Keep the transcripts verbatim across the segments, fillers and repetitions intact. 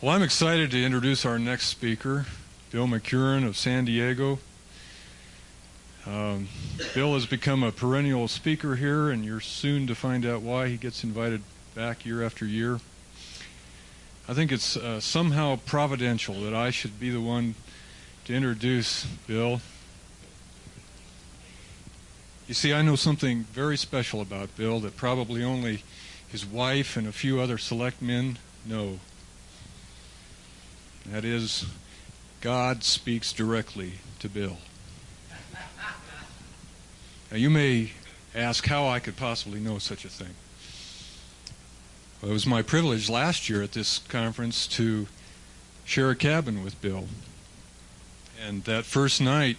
Well, I'm excited to introduce our next speaker, Bill McCurine of San Diego. Um, Bill has become a perennial speaker here, and you're soon to find out why he gets invited back year after year. I think it's uh, somehow providential that I should be the one to introduce Bill. You see, I know something very special about Bill that probably only his wife and a few other select men know. That is, God speaks directly to Bill. Now, you may ask how I could possibly know such a thing. Well, it was my privilege last year at this conference to share a cabin with Bill. And that first night,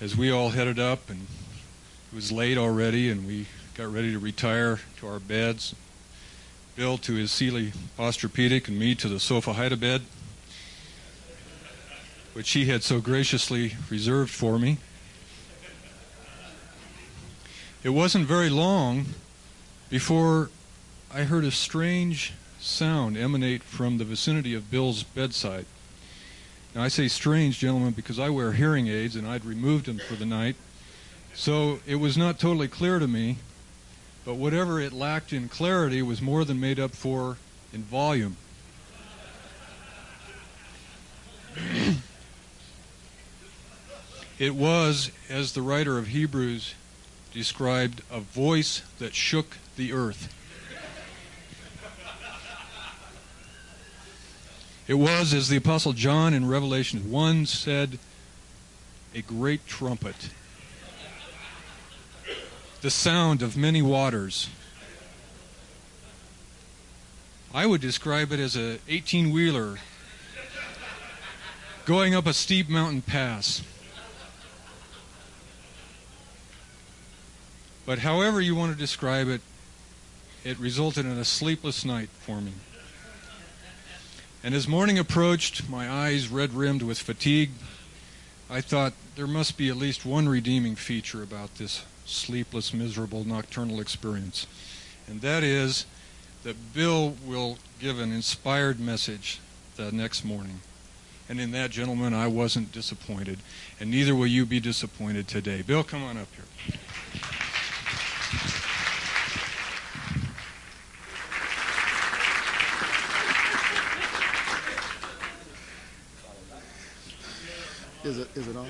as we all headed up, and it was late already, and we got ready to retire to our beds, Bill to his Sealy Posturepedic and me to the sofa hide-a-bed, which he had so graciously reserved for me. It wasn't very long before I heard a strange sound emanate from the vicinity of Bill's bedside. Now, I say strange, gentlemen, because I wear hearing aids, and I'd removed them for the night, so it was not totally clear to me, but whatever it lacked in clarity was more than made up for in volume. It was, as the writer of Hebrews described, a voice that shook the earth. It was, as the Apostle John in Revelation one said, a great trumpet, the sound of many waters. I would describe it as an eighteen-wheeler going up a steep mountain pass. But however you want to describe it, it resulted in a sleepless night for me. And as morning approached, my eyes red-rimmed with fatigue, I thought there must be at least one redeeming feature about this sleepless, miserable, nocturnal experience. And that is that Bill will give an inspired message the next morning. And in that, gentlemen, I wasn't disappointed. And neither will you be disappointed today. Bill, come on up here. Is it, is it on?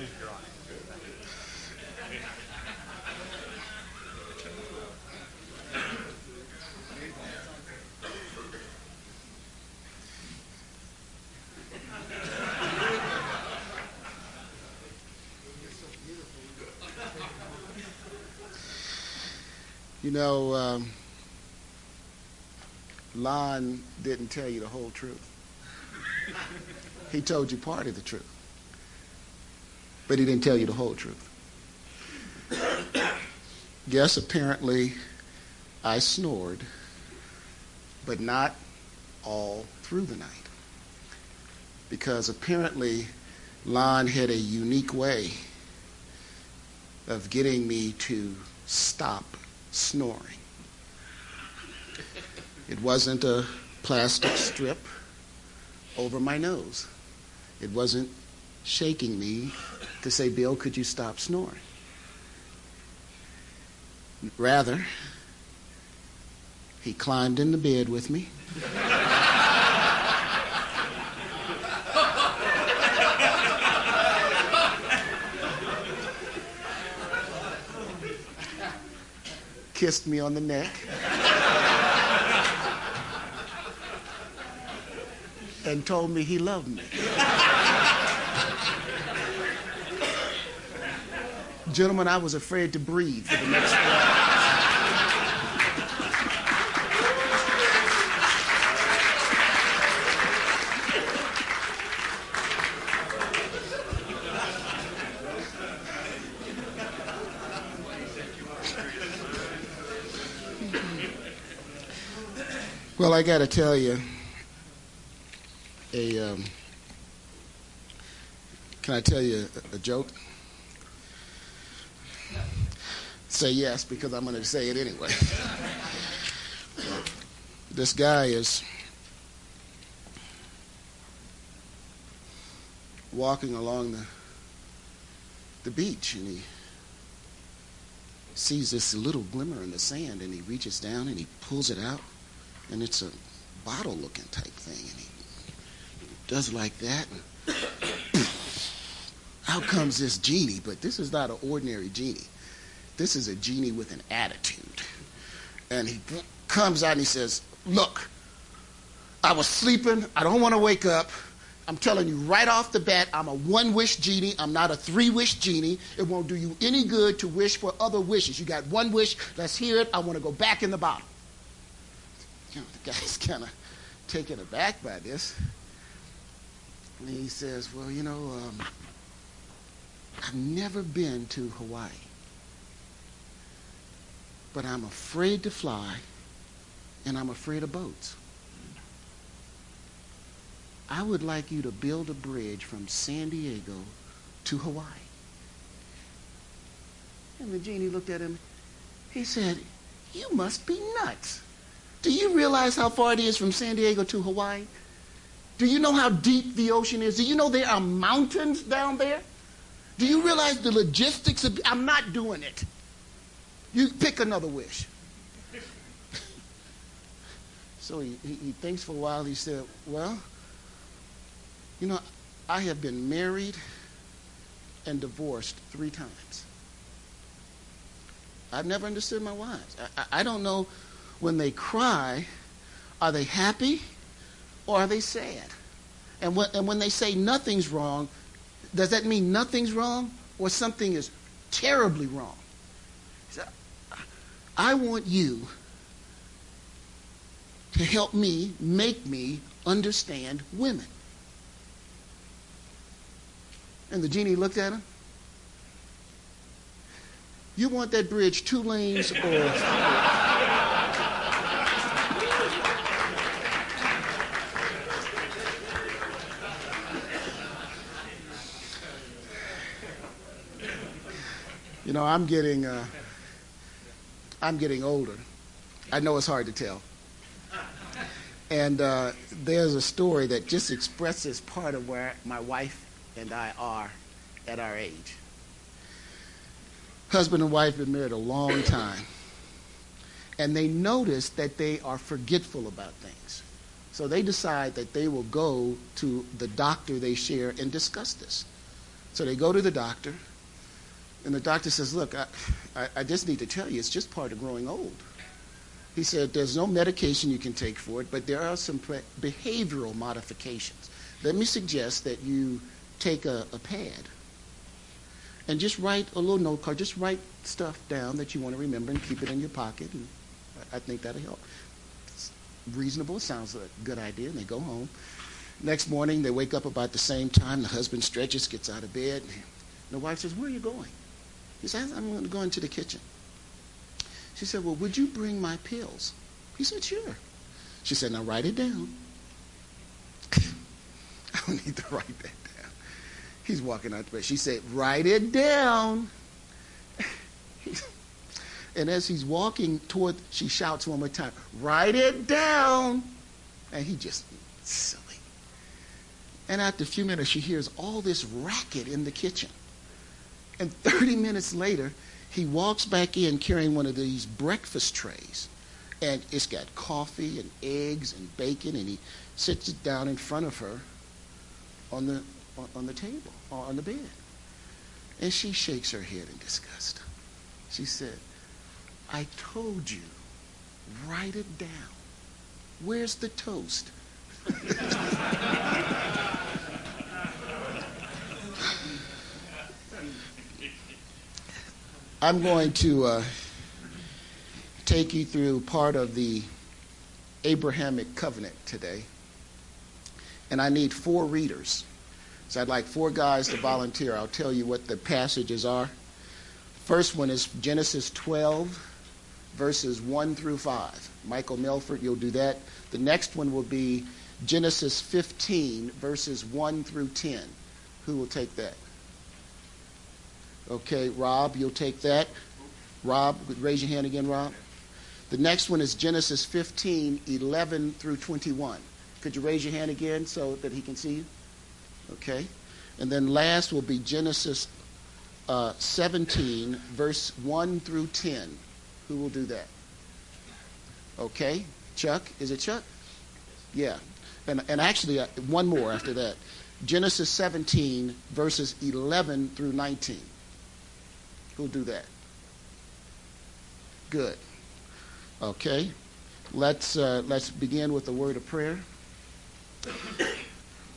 You know, um, Lon didn't tell you the whole truth. He told you part of the truth. But he didn't tell you the whole truth. Yes, apparently I snored, but not all through the night. Because apparently Lon had a unique way of getting me to stop snoring. It wasn't a plastic strip over my nose. It wasn't shaking me to say, Bill, could you stop snoring? Rather, he climbed in the bed with me. Kissed me on the neck. And told me he loved me. Gentlemen, I was afraid to breathe for the next Well, I got to tell you, a um, can I tell you a, a joke? Say yes, because I'm going to say it anyway. This guy is walking along the the beach, and he sees this little glimmer in the sand, and he reaches down and he pulls it out, and it's a bottle looking type thing, and he, he does like that, and out comes this genie. But this is not an ordinary genie. This is a genie with an attitude. And he comes out and he says, "Look, I was sleeping. I don't want to wake up. I'm telling you right off the bat, I'm a one-wish genie. I'm not a three-wish genie. It won't do you any good to wish for other wishes. You got one wish. Let's hear it. I want to go back in the bottle." You know, the guy's kind of taken aback by this. And he says, "Well, you know, um, I've never been to Hawaii, but I'm afraid to fly, and I'm afraid of boats. I would like you to build a bridge from San Diego to Hawaii." And the genie looked at him. He said, "You must be nuts. Do you realize how far it is from San Diego to Hawaii? Do you know how deep the ocean is? Do you know there are mountains down there? Do you realize the logistics of... I'm not doing it. You pick another wish." So he, he, he thinks for a while. He said, "Well, you know, I have been married and divorced three times. I've never understood my wives. I, I, I don't know when they cry, are they happy or are they sad? And when, and when they say nothing's wrong, does that mean nothing's wrong or something is terribly wrong? So I want you to help me, make me understand women." And the genie looked at him. "You want that bridge two lanes or..." You know, I'm getting, uh, I'm getting older. I know it's hard to tell. And uh, there's a story that just expresses part of where my wife and I are at our age. Husband and wife have been married a long time, and they notice that they are forgetful about things. So they decide that they will go to the doctor they share and discuss this. So they go to the doctor, and the doctor says, "Look, I, I, I just need to tell you, it's just part of growing old." He said, "There's no medication you can take for it, but there are some pre- behavioral modifications. Let me suggest that you take a, a pad and just write a little note card. Just write stuff down that you want to remember and keep it in your pocket. And I, I think that'll help." It's reasonable. It sounds like a good idea. And they go home. Next morning, they wake up about the same time. The husband stretches, gets out of bed. And the wife says, "Where are you going?" He says, "I'm going to go into the kitchen." She said, "Well, would you bring my pills?" He said, "Sure." She said, "Now write it down." I don't need to write that down. He's walking out the bed. She said, "Write it down." And as he's walking toward, she shouts one more time, "Write it down." And he just, silly. And after a few minutes, she hears all this racket in the kitchen. And thirty minutes later, he walks back in carrying one of these breakfast trays. And it's got coffee and eggs and bacon, and he sits it down in front of her on the on the table, or on the bed. And she shakes her head in disgust. She said, "I told you, write it down. Where's the toast?" I'm going to uh, take you through part of the Abrahamic covenant today. And I need four readers. So I'd like four guys to volunteer. I'll tell you what the passages are. First one is Genesis twelve, verses one through five. Michael Melford, you'll do that. The next one will be Genesis fifteen, verses one through ten. Who will take that? Okay, Rob, you'll take that. Rob, raise your hand again, Rob. The next one is Genesis fifteen, eleven through twenty-one. Could you raise your hand again so that he can see you? Okay. And then last will be Genesis uh, seventeen, verse one through ten. Who will do that? Okay. Chuck? Is it Chuck? Yeah. And, and actually, uh, one more after that. Genesis seventeen, verses eleven through nineteen. Who'll do that? Good. Okay. Let's, uh, let's begin with a word of prayer.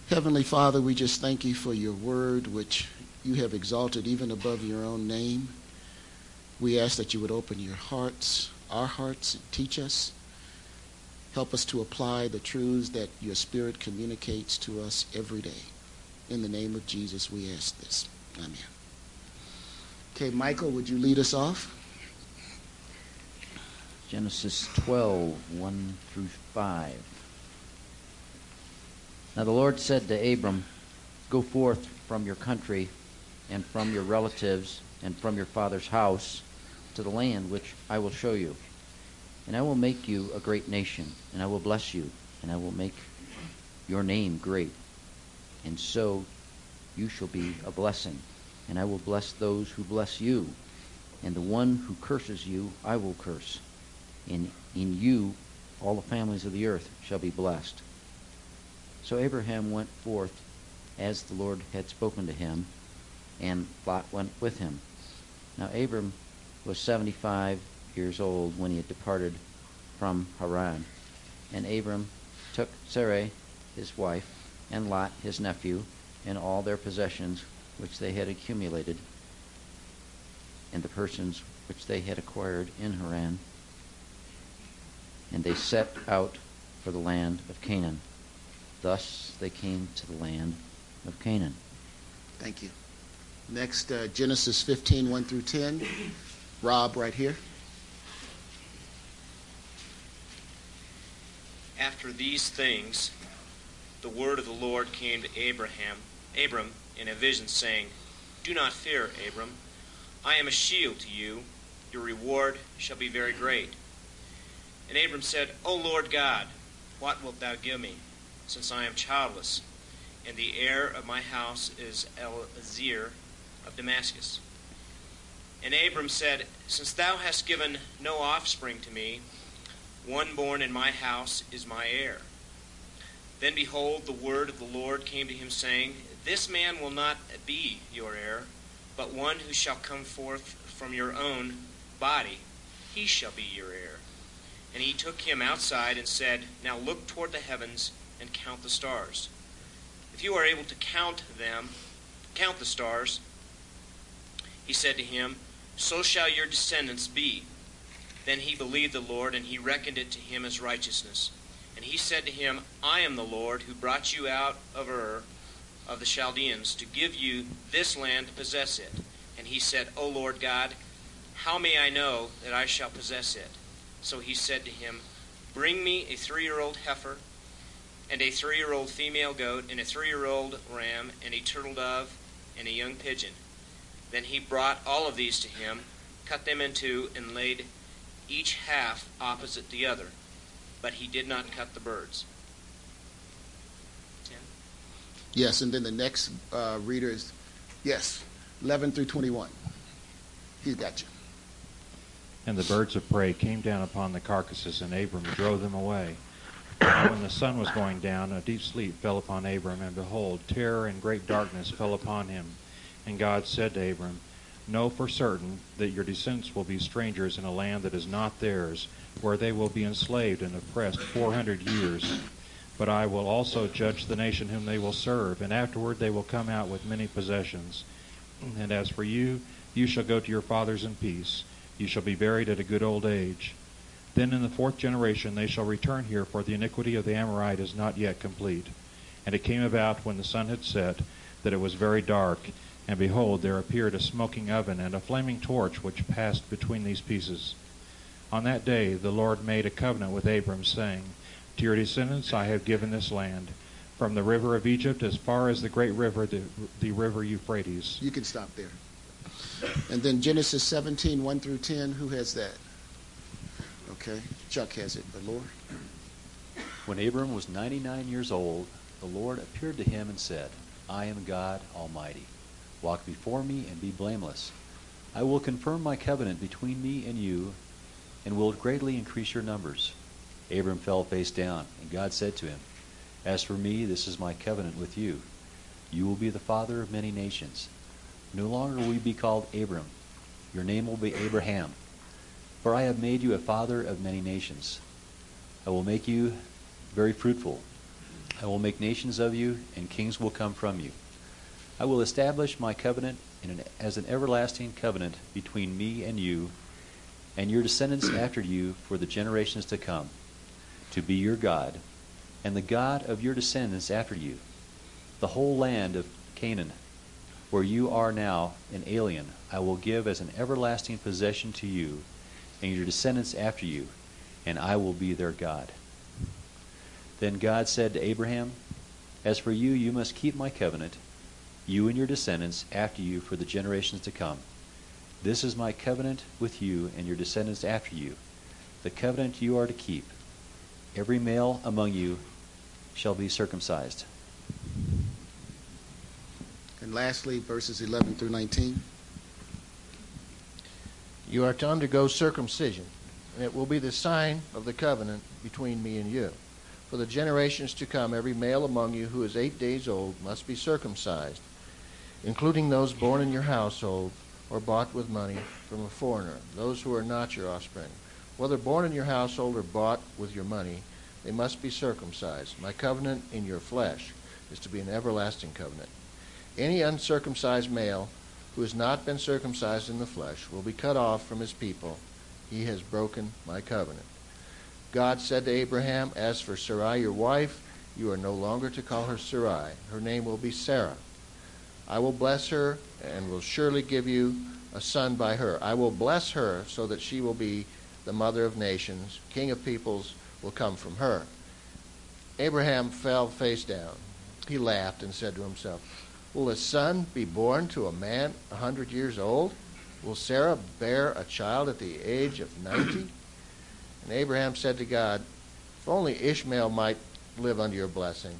Heavenly Father, we just thank you for your word, which you have exalted even above your own name. We ask that you would open your hearts, our hearts, and teach us. Help us to apply the truths that your Spirit communicates to us every day. In the name of Jesus, we ask this. Amen. Okay, Michael, would you lead us off? Genesis twelve, one through five. Now the Lord said to Abram, "Go forth from your country and from your relatives and from your father's house to the land which I will show you. And I will make you a great nation, and I will bless you, and I will make your name great. And so you shall be a blessing, and I will bless those who bless you, and the one who curses you I will curse. And in you all the families of the earth shall be blessed." So Abraham went forth as the Lord had spoken to him, and Lot went with him. Now Abram was seventy-five years old when he had departed from Haran. And Abram took Sarai, his wife, and Lot, his nephew, and all their possessions which they had accumulated, and the persons which they had acquired in Haran, and they set out for the land of Canaan. Thus they came to the land of Canaan. Thank you. Next, uh, Genesis fifteen, one through ten. Rob, right here. After these things, the word of the Lord came to Abraham, Abram in a vision, saying, "Do not fear, Abram. I am a shield to you. Your reward shall be very great." And Abram said, "O Lord God, what wilt thou give me, since I am childless, and the heir of my house is Eliezer of Damascus?" And Abram said, "Since thou hast given no offspring to me, one born in my house is my heir." Then behold, the word of the Lord came to him, saying, "This man will not be your heir, but one who shall come forth from your own body, he shall be your heir." And he took him outside and said, "Now look toward the heavens and count the stars. If you are able to count them, count the stars," he said to him, "so shall your descendants be." Then he believed the Lord, and he reckoned it to him as righteousness. And he said to him, "I am the Lord who brought you out of Ur of the Chaldeans to give you this land to possess it." And he said, "O Lord God, how may I know that I shall possess it?" So he said to him, "Bring me a three-year-old heifer, and a three-year-old female goat, and a three-year-old ram, and a turtle dove, and a young pigeon." Then he brought all of these to him, cut them in two, and laid each half opposite the other, but he did not cut the birds. Ten? Yes, and then the next uh, reader is, yes, eleven through twenty-one. He's got you. "And the birds of prey came down upon the carcasses, and Abram drove them away. Now when the sun was going down, a deep sleep fell upon Abram, and behold, terror and great darkness fell upon him. And God said to Abram, Know for certain that your descendants will be strangers in a land that is not theirs, where they will be enslaved and oppressed four hundred years. But I will also judge the nation whom they will serve, and afterward they will come out with many possessions. And as for you, you shall go to your fathers in peace. You shall be buried at a good old age. Then in the fourth generation they shall return here, for the iniquity of the Amorite is not yet complete. And it came about when the sun had set, that it was very dark, and behold, there appeared a smoking oven and a flaming torch which passed between these pieces. On that day the Lord made a covenant with Abram, saying, To your descendants I have given this land, from the river of Egypt as far as the great river, the, the river Euphrates." You can stop there. And then Genesis seventeen, one through ten, who has that? Okay, Chuck has it, but Lord. "When Abram was ninety-nine years old, the Lord appeared to him and said, I am God Almighty. Walk before me and be blameless. I will confirm my covenant between me and you, and will greatly increase your numbers. Abram fell face down, and God said to him, As for me, this is my covenant with you. You will be the father of many nations. No longer will you be called Abram. Your name will be Abraham, for I have made you a father of many nations. I will make you very fruitful. I will make nations of you, and kings will come from you. I will establish my covenant in an, as an everlasting covenant between me and you, and your descendants after you for the generations to come, to be your God, and the God of your descendants after you, the whole land of Canaan, where you are now an alien, I will give as an everlasting possession to you and your descendants after you, and I will be their God. Then God said to Abraham, As for you, you must keep my covenant, you and your descendants after you for the generations to come. This is my covenant with you and your descendants after you, the covenant you are to keep. Every male among you shall be circumcised. And lastly, verses eleven through nineteen. You are to undergo circumcision, and it will be the sign of the covenant between me and you. For the generations to come, every male among you who is eight days old must be circumcised, including those born in your household or bought with money from a foreigner, those who are not your offspring. Whether born in your household or bought with your money, they must be circumcised. My covenant in your flesh is to be an everlasting covenant. Any uncircumcised male who has not been circumcised in the flesh will be cut off from his people. He has broken my covenant. God said to Abraham, As for Sarai, your wife, you are no longer to call her Sarai. Her name will be Sarah. I will bless her and will surely give you a son by her. I will bless her so that she will be the mother of nations. King of peoples will come from her. Abraham fell face down. He laughed and said to himself, Will a son be born to a man a hundred years old? Will Sarah bear a child at the age of ninety? And Abraham said to God, If only Ishmael might live under your blessing.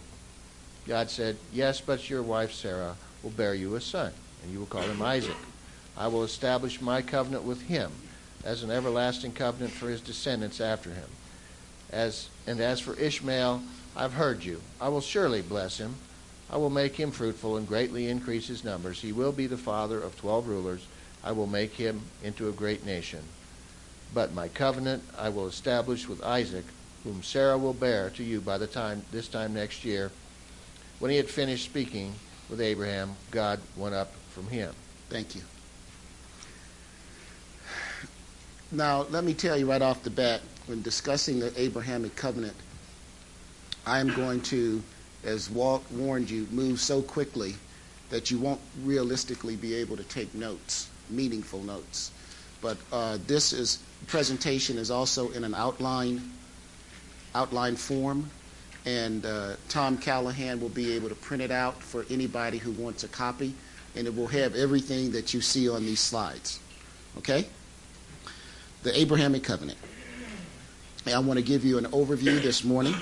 God said, Yes, but your wife Sarah will bear you a son, and you will call him Isaac. I will establish my covenant with him as an everlasting covenant for his descendants after him. As and as for Ishmael, I've heard you. I will surely bless him. I will make him fruitful and greatly increase his numbers. He will be the father of twelve rulers. I will make him into a great nation. But my covenant I will establish with Isaac, whom Sarah will bear to you by the time this time next year. When he had finished speaking with Abraham, God went up from him. Thank you. Now, let me tell you right off the bat, when discussing the Abrahamic covenant, I am going to, as Walt warned you, move so quickly that you won't realistically be able to take notes, meaningful notes. But uh, this is, presentation is also in an outline, outline form, and uh, Tom Callahan will be able to print it out for anybody who wants a copy, and it will have everything that you see on these slides. Okay? The Abrahamic covenant. And I want to give you an overview this morning.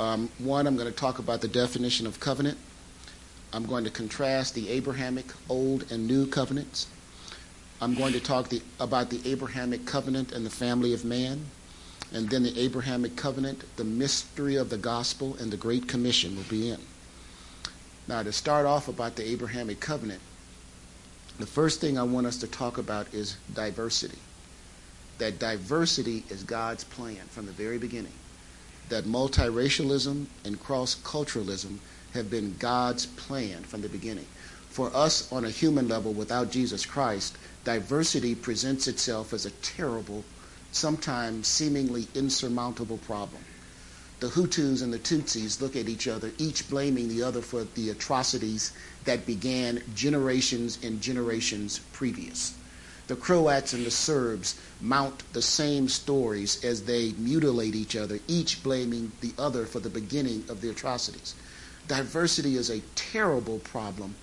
Um, one, I'm going to talk about the definition of covenant. I'm going to contrast the Abrahamic Old and New covenants. I'm going to talk the, about the Abrahamic covenant and the family of man. And then the Abrahamic covenant, the mystery of the gospel, and the Great Commission will be in. Now, to start off about the Abrahamic covenant, the first thing I want us to talk about is diversity. That diversity is God's plan from the very beginning. That multiracialism and cross-culturalism have been God's plan from the beginning. For us on a human level without Jesus Christ, diversity presents itself as a terrible, sometimes seemingly insurmountable problem. The Hutus and the Tutsis look at each other, each blaming the other for the atrocities that began generations and generations previous. The Croats and the Serbs mount the same stories as they mutilate each other, each blaming the other for the beginning of the atrocities. Diversity is a terrible problem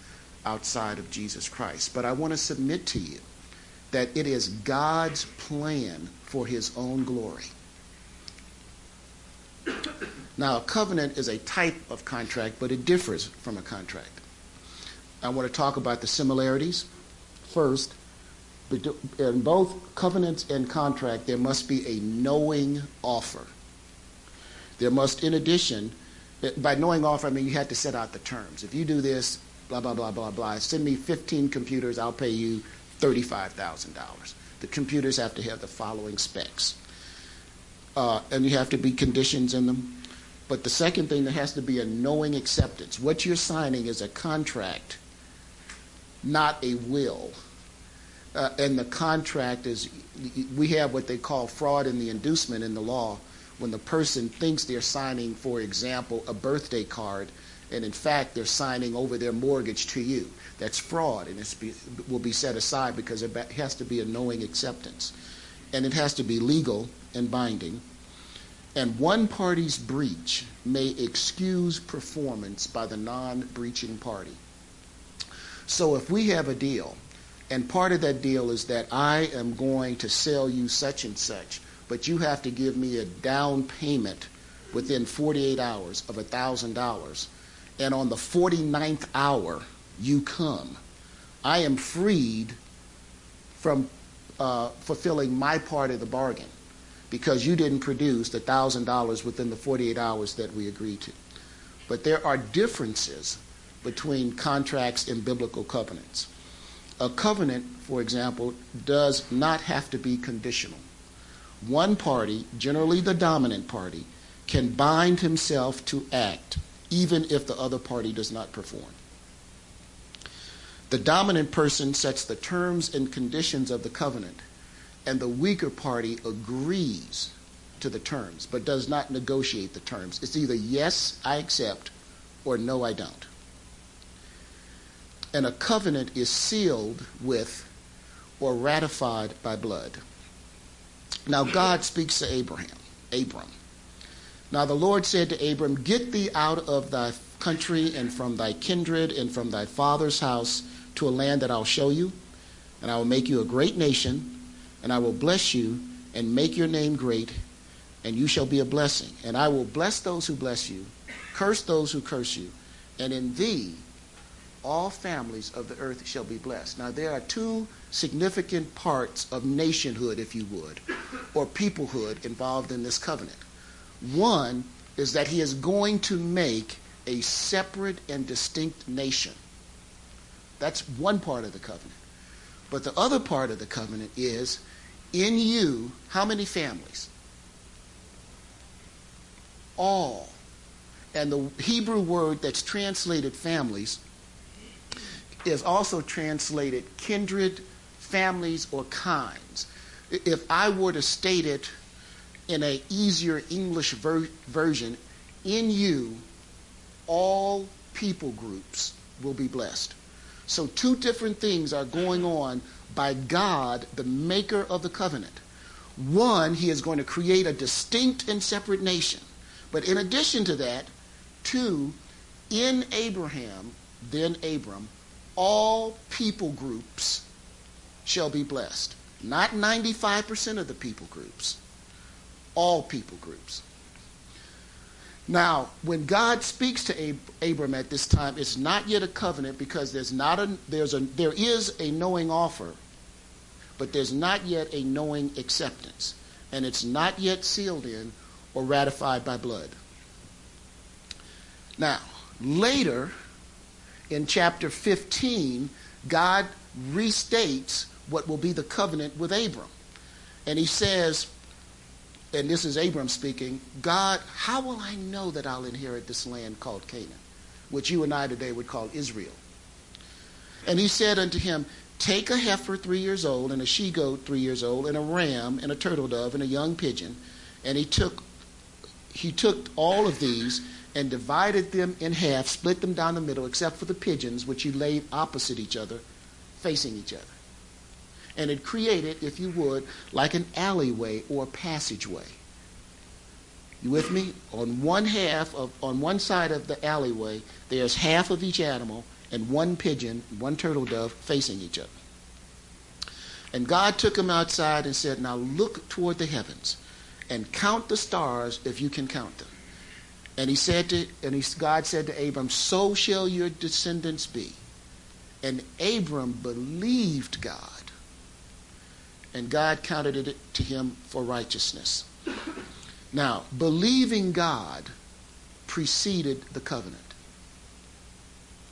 outside of Jesus Christ. But I want to submit to you that it is God's plan for his own glory. Now, a covenant is a type of contract, but it differs from a contract. I want to talk about the similarities first. In both covenants and contract, there must be a knowing offer. There must, in addition, by knowing offer, I mean you had to set out the terms. If you do this, blah, blah, blah, blah, blah, send me fifteen computers, I'll pay you thirty-five thousand dollars. The computers have to have the following specs. Uh, and you have to be conditions in them. But the second thing, there has to be a knowing acceptance. What you're signing is a contract, not a will. Uh, and the contract is, we have what they call fraud in the inducement in the law, when the person thinks they're signing, for example, a birthday card, and in fact they're signing over their mortgage to you. That's fraud, and it will be set aside because it has to be a knowing acceptance. And it has to be legal and binding. And one party's breach may excuse performance by the non-breaching party. So if we have a deal, and part of that deal is that I am going to sell you such and such, but you have to give me a down payment within forty-eight hours of one thousand dollars, and on the forty-ninth hour you come, I am freed from uh, fulfilling my part of the bargain because you didn't produce the one thousand dollars within the forty-eight hours that we agreed to. But there are differences between contracts and biblical covenants. A covenant, for example, does not have to be conditional. One party, generally the dominant party, can bind himself to act even if the other party does not perform. The dominant person sets the terms and conditions of the covenant, and the weaker party agrees to the terms but does not negotiate the terms. It's either yes, I accept, or no, I don't. And a covenant is sealed with or ratified by blood. Now God speaks to Abraham, Abram. Now the Lord said to Abram, "Get thee out of thy country and from thy kindred and from thy father's house to a land that I'll show you, and I will make you a great nation, and I will bless you and make your name great, and you shall be a blessing. And I will bless those who bless you, curse those who curse you, and in thee all families of the earth shall be blessed." Now there are two significant parts of nationhood, if you would, or peoplehood involved in this covenant. One is that he is going to make a separate and distinct nation. That's one part of the covenant. But the other part of the covenant is, in you, how many families? All. And the Hebrew word that's translated families is also translated kindred, families, or kinds. If I were to state it in an easier English ver- version, in you, all people groups will be blessed. So two different things are going on by God, the maker of the covenant. One, he is going to create a distinct and separate nation. But in addition to that, two, in Abraham, then Abram, all people groups shall be blessed. Not ninety-five percent of the people groups. All people groups. Now, when God speaks to Ab- Abram at this time, it's not yet a covenant because there's not a there's a there is a knowing offer, but there's not yet a knowing acceptance, and it's not yet sealed in or ratified by blood. Now, later, in chapter fifteen, God restates what will be the covenant with Abram. And he says, and this is Abram speaking, "God, how will I know that I'll inherit this land called Canaan," which you and I today would call Israel? And he said unto him, "Take a heifer three years old, and a she-goat three years old, and a ram, and a turtle dove, and a young pigeon." And he took, he took all of these and divided them in half, split them down the middle, except for the pigeons, which he laid opposite each other, facing each other. And it created, if you would, like an alleyway or passageway. You with me? On one half of, on one side of the alleyway, there's half of each animal and one pigeon, one turtle dove facing each other. And God took him outside and said, "Now look toward the heavens and count the stars if you can count them." And he said to, and he, God said to Abram, "So shall your descendants be." And Abram believed God, and God counted it to him for righteousness. Now, believing God preceded the covenant.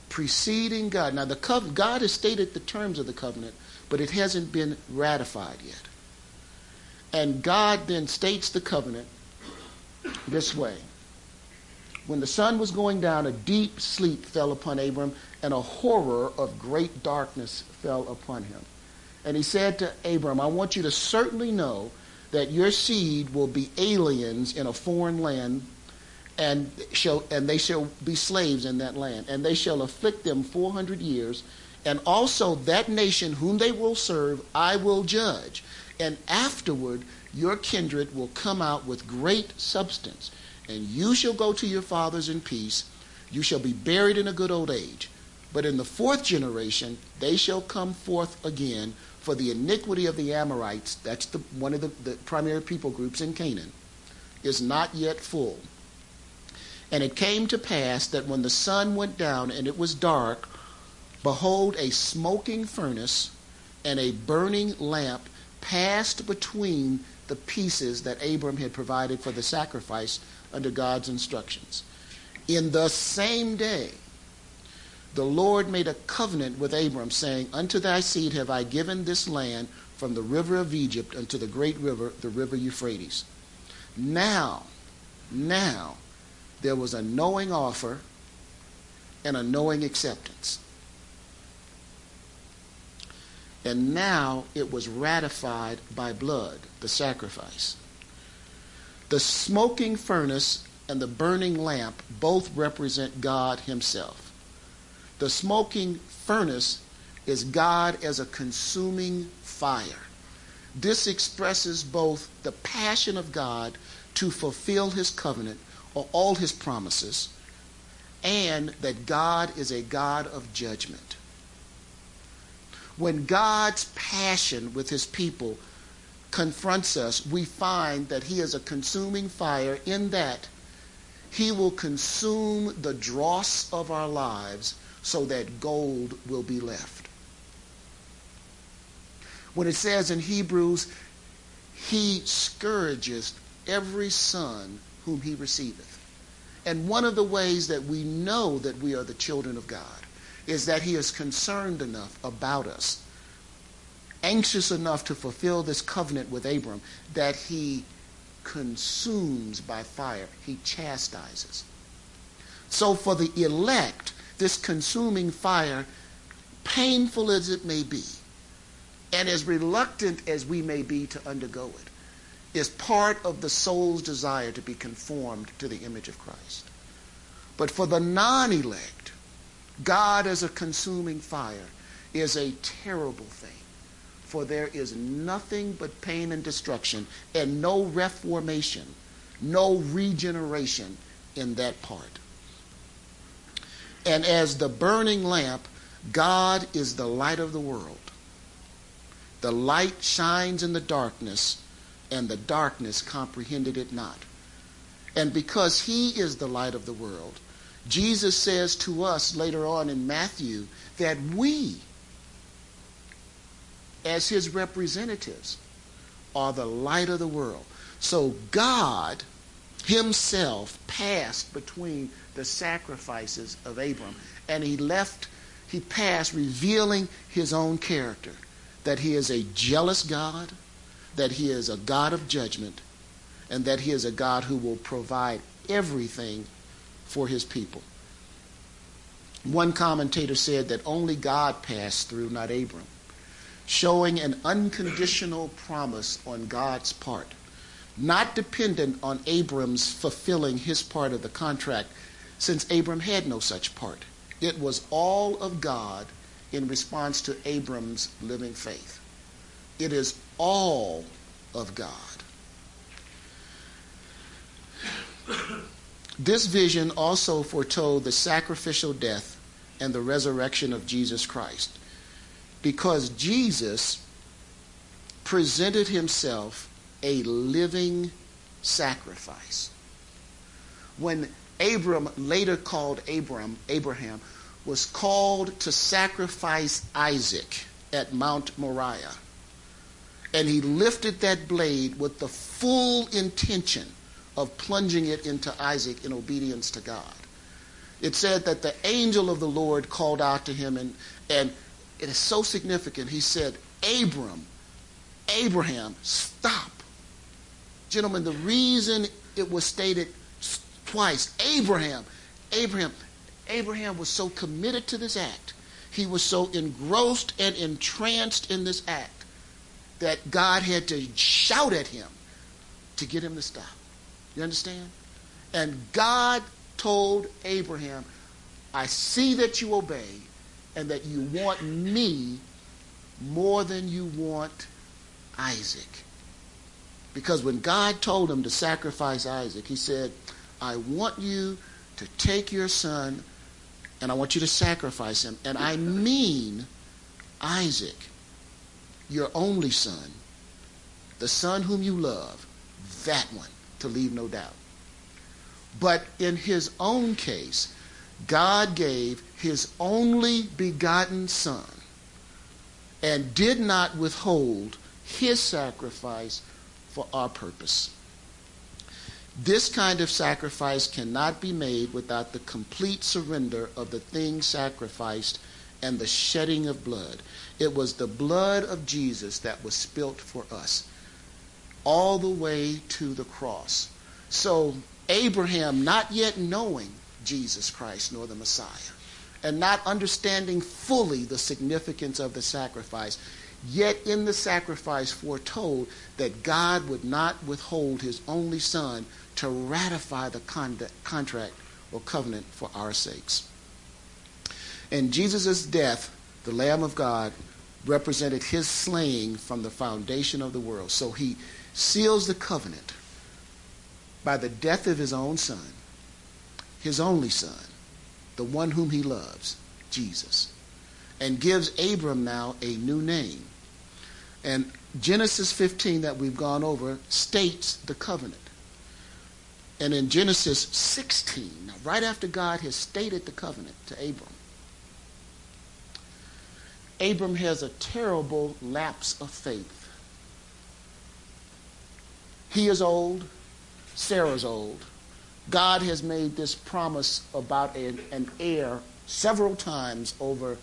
Preceding God. Now, the cov- God has stated the terms of the covenant, but it hasn't been ratified yet. And God then states the covenant this way. When the sun was going down, a deep sleep fell upon Abram, and a horror of great darkness fell upon him. And he said to Abram, "I want you to certainly know that your seed will be aliens in a foreign land, and shall and they shall be slaves in that land, and they shall afflict them four hundred years, and also that nation whom they will serve I will judge, and afterward your kindred will come out with great substance. And you shall go to your fathers in peace. You shall be buried in a good old age. But in the fourth generation, they shall come forth again for the iniquity of the Amorites," that's the, one of the, the primary people groups in Canaan, "is not yet full. And it came to pass that when the sun went down and it was dark, behold, a smoking furnace and a burning lamp passed between the pieces that Abram had provided for the sacrifice under God's instructions. In the same day, the Lord made a covenant with Abram, saying, 'Unto thy seed have I given this land, from the river of Egypt unto the great river, the river Euphrates.' Now, now, there was a knowing offer and a knowing acceptance. And now it was ratified by blood, the sacrifice. The smoking furnace and the burning lamp both represent God himself. The smoking furnace is God as a consuming fire. This expresses both the passion of God to fulfill his covenant or all his promises, and that God is a God of judgment. When God's passion with his people confronts us, we find that he is a consuming fire, in that he will consume the dross of our lives so that gold will be left. When it says in Hebrews, he scourges every son whom he receiveth. And one of the ways that we know that we are the children of God is that he is concerned enough about us, anxious enough to fulfill this covenant with Abram, that he consumes by fire. He chastises. So for the elect, this consuming fire, painful as it may be, and as reluctant as we may be to undergo it, is part of the soul's desire to be conformed to the image of Christ. But for the non-elect, God as a consuming fire is a terrible thing. For there is nothing but pain and destruction, and no reformation, no regeneration in that part. And as the burning lamp, God is the light of the world. The light shines in the darkness, and the darkness comprehended it not. And because he is the light of the world, Jesus says to us later on in Matthew that we, as his representatives, are the light of the world. So God himself passed between the sacrifices of Abram, and he left, he passed revealing his own character, that he is a jealous God, that he is a God of judgment, and that he is a God who will provide everything for his people. One commentator said that only God passed through, not Abram, showing an unconditional promise on God's part, not dependent on Abram's fulfilling his part of the contract, since Abram had no such part. It was all of God in response to Abram's living faith. It is all of God. This vision also foretold the sacrificial death and the resurrection of Jesus Christ, because Jesus presented himself a living sacrifice. When Abram, later called Abram, Abraham, was called to sacrifice Isaac at Mount Moriah. And he lifted that blade with the full intention of plunging it into Isaac in obedience to God. It said that the angel of the Lord called out to him, and, and it is so significant. He said, Abram, Abraham, stop. Gentlemen, the reason it was stated twice, Abraham, Abraham, Abraham was so committed to this act. He was so engrossed and entranced in this act that God had to shout at him to get him to stop. You understand? And God told Abraham, I see that you obey and that you want me more than you want Isaac. Because when God told him to sacrifice Isaac, he said, I want you to take your son and I want you to sacrifice him. And I mean Isaac, your only son, the son whom you love, that one, to leave no doubt. But in his own case, God gave his only begotten son and did not withhold his sacrifice for our purpose. This kind of sacrifice cannot be made without the complete surrender of the thing sacrificed and the shedding of blood. It was the blood of Jesus that was spilt for us all the way to the cross. So Abraham, not yet knowing Jesus Christ nor the Messiah, and not understanding fully the significance of the sacrifice, yet in the sacrifice foretold that God would not withhold his only son to ratify the contract or covenant for our sakes. In Jesus' death, the Lamb of God represented his slaying from the foundation of the world. So he seals the covenant by the death of his own son, his only son, the one whom he loves, Jesus, and gives Abram now a new name. And Genesis fifteen that we've gone over states the covenant. And in Genesis sixteen, right after God has stated the covenant to Abram, Abram has a terrible lapse of faith. He is old. Sarah's old. God has made this promise about an, an heir several times over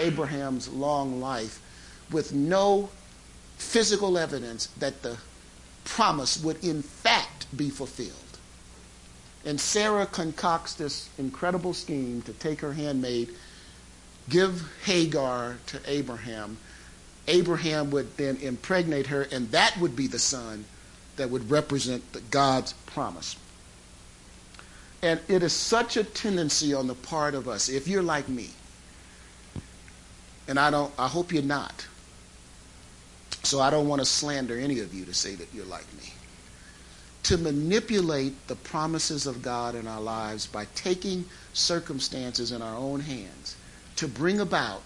Abraham's long life with no physical evidence that the promise would in fact be fulfilled. And Sarah concocts this incredible scheme to take her handmaid, give Hagar to Abraham. Abraham would then impregnate her, and that would be the son that would represent the God's promise. And it is such a tendency on the part of us. If you're like me, and I don't, I hope you're not. So I don't want to slander any of you to say that you're like me. To manipulate the promises of God in our lives by taking circumstances in our own hands to bring about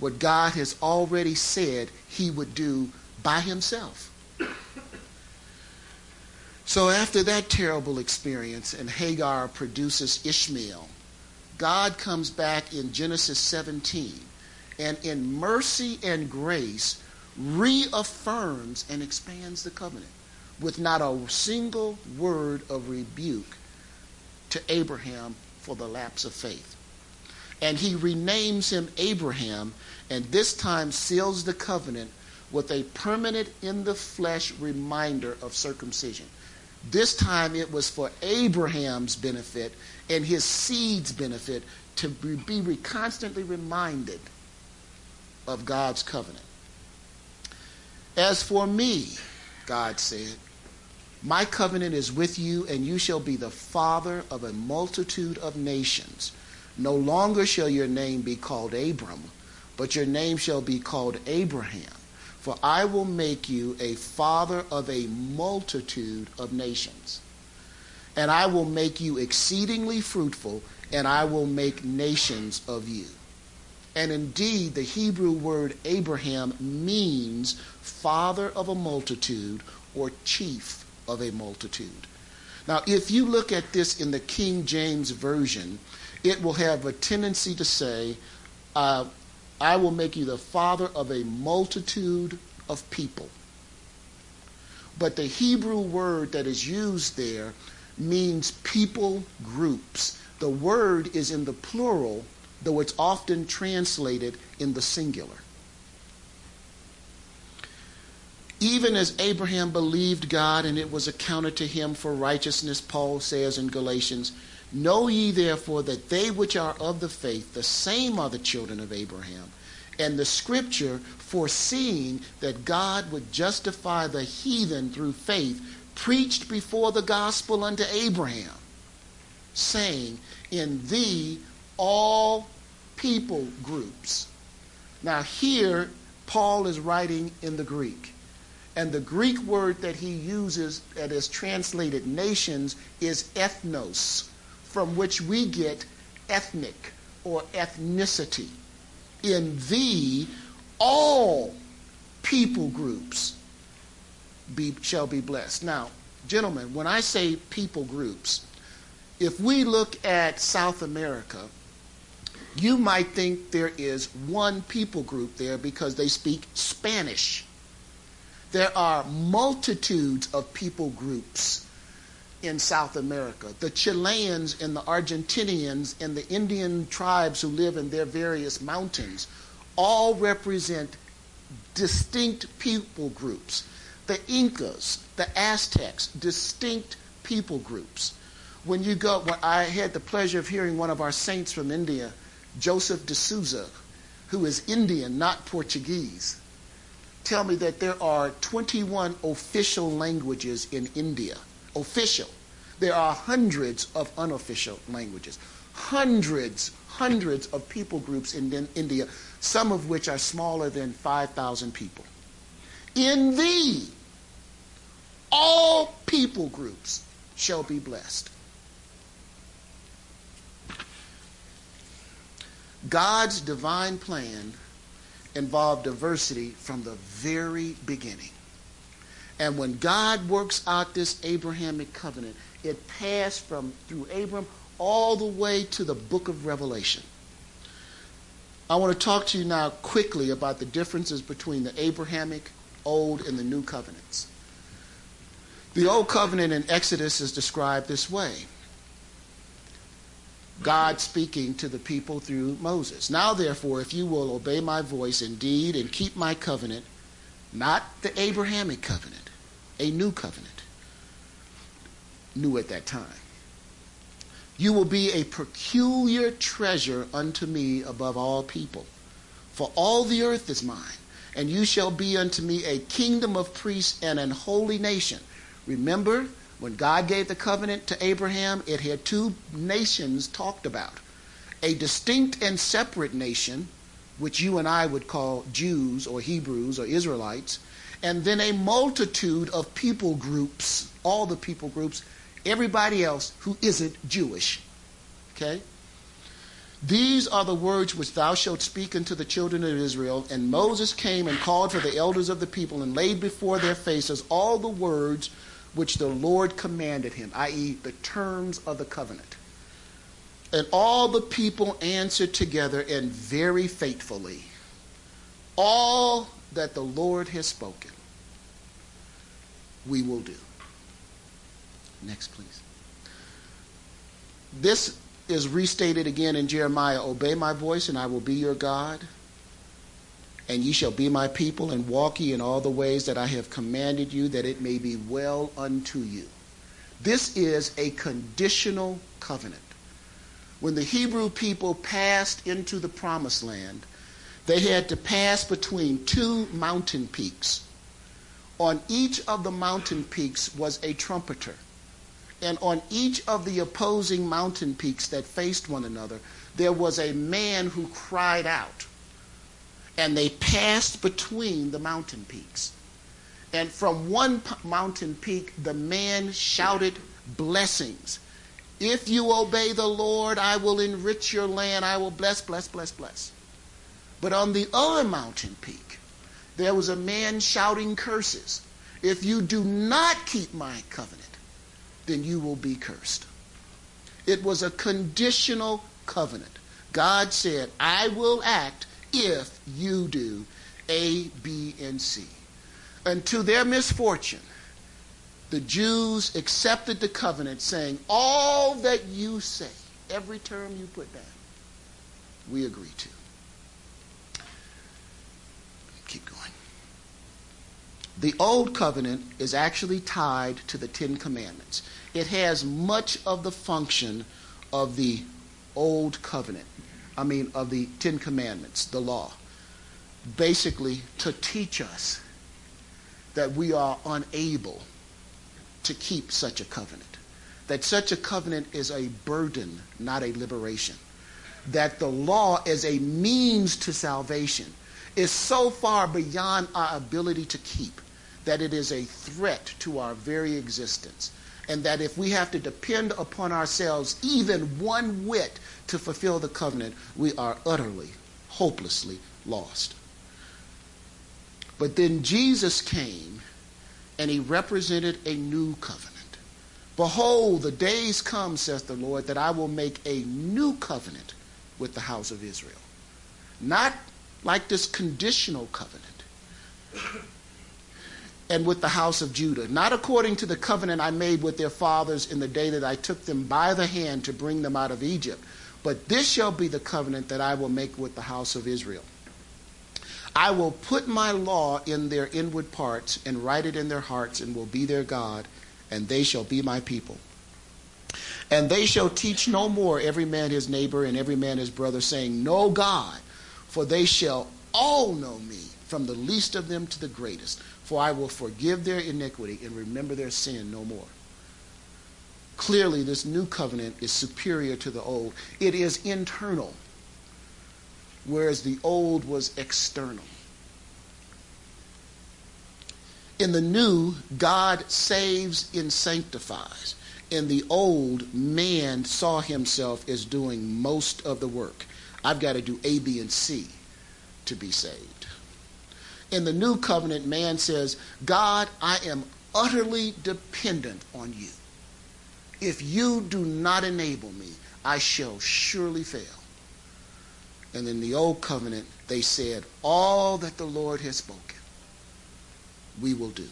what God has already said he would do by himself. So after that terrible experience and Hagar produces Ishmael, God comes back in Genesis seventeen and in mercy and grace reaffirms and expands the covenant with not a single word of rebuke to Abraham for the lapse of faith. And he renames him Abraham, and this time seals the covenant with a permanent in the flesh reminder of circumcision. This time it was for Abraham's benefit and his seed's benefit to be constantly reminded of God's covenant. As for me, God said, my covenant is with you, and you shall be the father of a multitude of nations. No longer shall your name be called Abram, but your name shall be called Abraham. For I will make you a father of a multitude of nations, and I will make you exceedingly fruitful, and I will make nations of you. And indeed, the Hebrew word Abraham means father of a multitude or chief of a multitude. Now, if you look at this in the King James Version, it will have a tendency to say, uh, I will make you the father of a multitude of people. But the Hebrew word that is used there means people groups. The word is in the plural, though it's often translated in the singular. Even as Abraham believed God and it was accounted to him for righteousness, Paul says in Galatians, know ye therefore that they which are of the faith, the same are the children of Abraham. And the scripture, foreseeing that God would justify the heathen through faith, preached before the gospel unto Abraham, saying, in thee all people groups. Now here, Paul is writing in the Greek. And the Greek word that he uses that is translated nations is ethnos, from which we get ethnic or ethnicity. In thee, all people groups be, shall be blessed. Now, gentlemen, when I say people groups, if we look at South America, you might think there is one people group there because they speak Spanish. There are multitudes of people groups in South America. The Chileans and the Argentinians and the Indian tribes who live in their various mountains all represent distinct people groups. The Incas, the Aztecs, distinct people groups. When you go, when I had the pleasure of hearing one of our saints from India, Joseph de Souza, who is Indian, not Portuguese, tell me that there are twenty-one official languages in India. Official. There are hundreds of unofficial languages. Hundreds, hundreds of people groups in India, some of which are smaller than five thousand people. In thee, all people groups shall be blessed. God's divine plan involved diversity from the very beginning. And when God works out this Abrahamic covenant, it passed from through Abram all the way to the book of Revelation. I want to talk to you now quickly about the differences between the Abrahamic, Old, and the New Covenants. The Old Covenant in Exodus is described this way. God speaking to the people through Moses. Now, therefore, if you will obey my voice indeed and keep my covenant, not the Abrahamic covenant, a new covenant, new at that time, you will be a peculiar treasure unto me above all people. For all the earth is mine, and you shall be unto me a kingdom of priests and an holy nation. Remember, when God gave the covenant to Abraham, it had two nations talked about. A distinct and separate nation, which you and I would call Jews or Hebrews or Israelites, and then a multitude of people groups, all the people groups, everybody else who isn't Jewish. Okay? These are the words which thou shalt speak unto the children of Israel. And Moses came and called for the elders of the people and laid before their faces all the words which the Lord commanded him, that is the terms of the covenant. And all the people answered together and very faithfully all that the Lord has spoken, we will do. Next, please. This is restated again in Jeremiah. Obey my voice and I will be your God. And ye shall be my people, and walk ye in all the ways that I have commanded you, that it may be well unto you. This is a conditional covenant. When the Hebrew people passed into the promised land, they had to pass between two mountain peaks. On each of the mountain peaks was a trumpeter. And on each of the opposing mountain peaks that faced one another, there was a man who cried out. And they passed between the mountain peaks. And from one p- mountain peak, the man shouted blessings. If you obey the Lord, I will enrich your land. I will bless, bless, bless, bless. But on the other mountain peak, there was a man shouting curses. If you do not keep my covenant, then you will be cursed. It was a conditional covenant. God said, I will act if you do A, B, and C. And to their misfortune, the Jews accepted the covenant, saying, all that you say, every term you put down, we agree to. Keep going. The Old Covenant is actually tied to the Ten Commandments. It has much of the function of the Old Covenant, I mean of the Ten Commandments, the law, basically to teach us that we are unable to keep such a covenant, that such a covenant is a burden, not a liberation, that the law as a means to salvation is so far beyond our ability to keep that it is a threat to our very existence. And that if we have to depend upon ourselves even one whit to fulfill the covenant, we are utterly, hopelessly lost. But then Jesus came and he represented a new covenant. Behold, the days come, saith the Lord, that I will make a new covenant with the house of Israel. Not like this conditional covenant. And with the house of Judah, not according to the covenant I made with their fathers in the day that I took them by the hand to bring them out of Egypt. But this shall be the covenant that I will make with the house of Israel. I will put my law in their inward parts and write it in their hearts, and will be their God, and they shall be my people. And they shall teach no more every man his neighbor and every man his brother, saying, Know God, for they shall all know me, from the least of them to the greatest. For I will forgive their iniquity and remember their sin no more. Clearly, this new covenant is superior to the old. It is internal, whereas the old was external. In the new, God saves and sanctifies. In the old, man saw himself as doing most of the work. I've got to do A, B, and C to be saved. In the new covenant, man says, God, I am utterly dependent on you. If you do not enable me, I shall surely fail. And in the old covenant, they said, all that the Lord has spoken, we will do.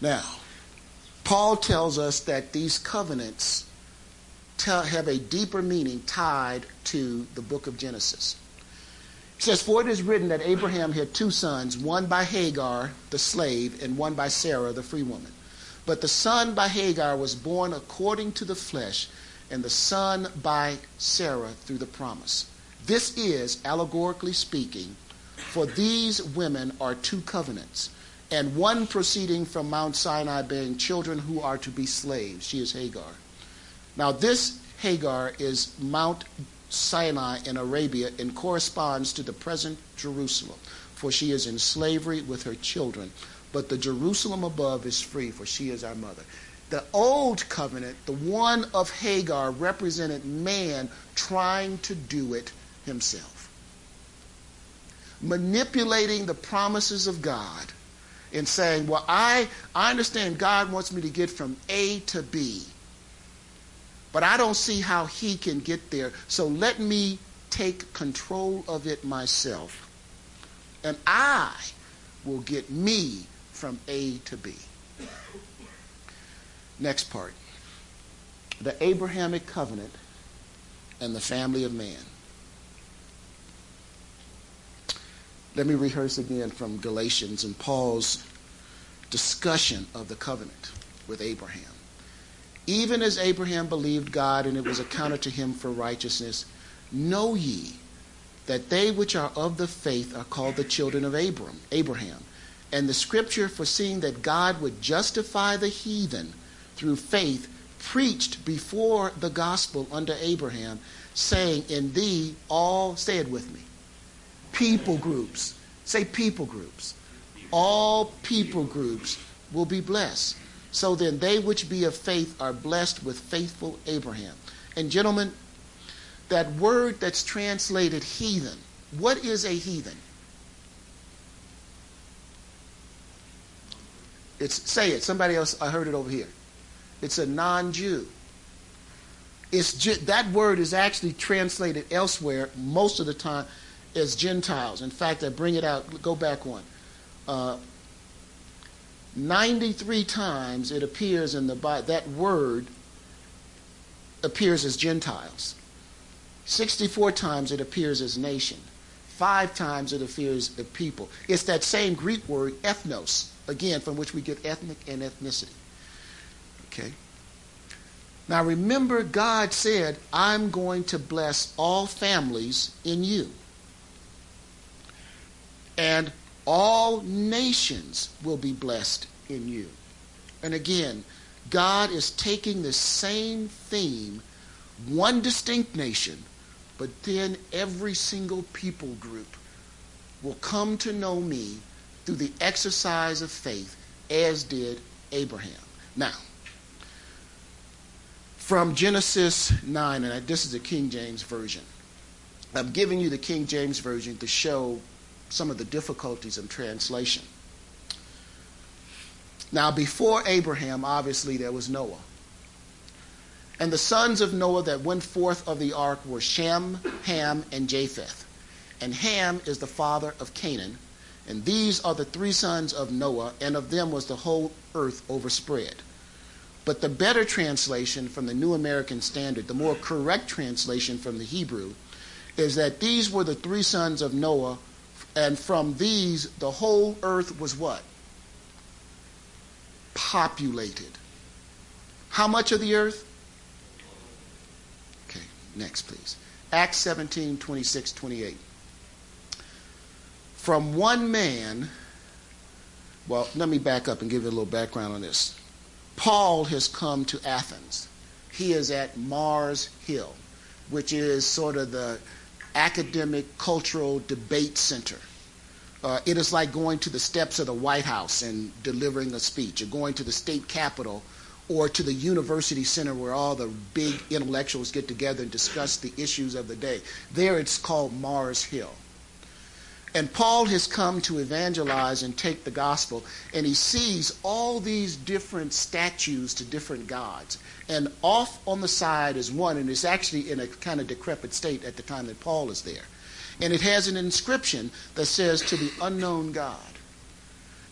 Now, Paul tells us that these covenants tell, have a deeper meaning tied to the book of Genesis. It says, for it is written that Abraham had two sons, one by Hagar, the slave, and one by Sarah, the free woman. But the son by Hagar was born according to the flesh, and the son by Sarah through the promise. This is, allegorically speaking, for these women are two covenants, and one proceeding from Mount Sinai bearing children who are to be slaves. She is Hagar. Now this Hagar is Mount Sinai in Arabia and corresponds to the present Jerusalem, for she is in slavery with her children. But the Jerusalem above is free, for she is our mother. The old covenant, the one of Hagar, represented man trying to do it himself, manipulating the promises of God and saying, well, I, I understand God wants me to get from A to B, but I don't see how he can get there, so let me take control of it myself, and I will get me from A to B. Next part. The Abrahamic covenant and the family of man. Let me rehearse again from Galatians and Paul's discussion of the covenant with Abraham. Even as Abraham believed God, and it was accounted to him for righteousness, know ye that they which are of the faith are called the children of Abram, Abraham. And the scripture, foreseeing that God would justify the heathen through faith, preached before the gospel unto Abraham, saying, in thee all, say it with me, people groups, say people groups, all people groups will be blessed. So then they which be of faith are blessed with faithful Abraham. And gentlemen, that word that's translated heathen, what is a heathen? It's, say it. Somebody else, I heard it over here. It's a non-Jew. It's ju- that word is actually translated elsewhere most of the time as Gentiles. In fact, I bring it out. Go back one. Uh, ninety-three times it appears in the Bible. That word appears as Gentiles. sixty-four times it appears as nation. Five times it appears as people. It's that same Greek word, ethnos, again, from which we get ethnic and ethnicity. Okay. Now remember, God said, I'm going to bless all families in you. And all nations will be blessed in you. And again, God is taking the same theme, one distinct nation, but then every single people group will come to know me through the exercise of faith, as did Abraham. Now, from Genesis nine, and this is the King James Version. I'm giving you the King James Version to show some of the difficulties of translation. Now, before Abraham, obviously, there was Noah. And the sons of Noah that went forth of the ark were Shem, Ham, and Japheth. And Ham is the father of Canaan. And these are the three sons of Noah, and of them was the whole earth overspread. But the better translation from the New American Standard, the more correct translation from the Hebrew, is that these were the three sons of Noah, and from these the whole earth was what? Populated. How much of the earth? Okay, next please. Acts seventeen, twenty-six, twenty-eight. From one man, well, let me back up and give you a little background on this. Paul has come to Athens. He is at Mars Hill, which is sort of the academic cultural debate center. Uh, it is like going to the steps of the White House and delivering a speech, or going to the state capitol, or to the university center where all the big intellectuals get together and discuss the issues of the day. There it's called Mars Hill. And Paul has come to evangelize and take the gospel, and he sees all these different statues to different gods. And off on the side is one, and it's actually in a kind of decrepit state at the time that Paul is there. And it has an inscription that says, to the unknown God.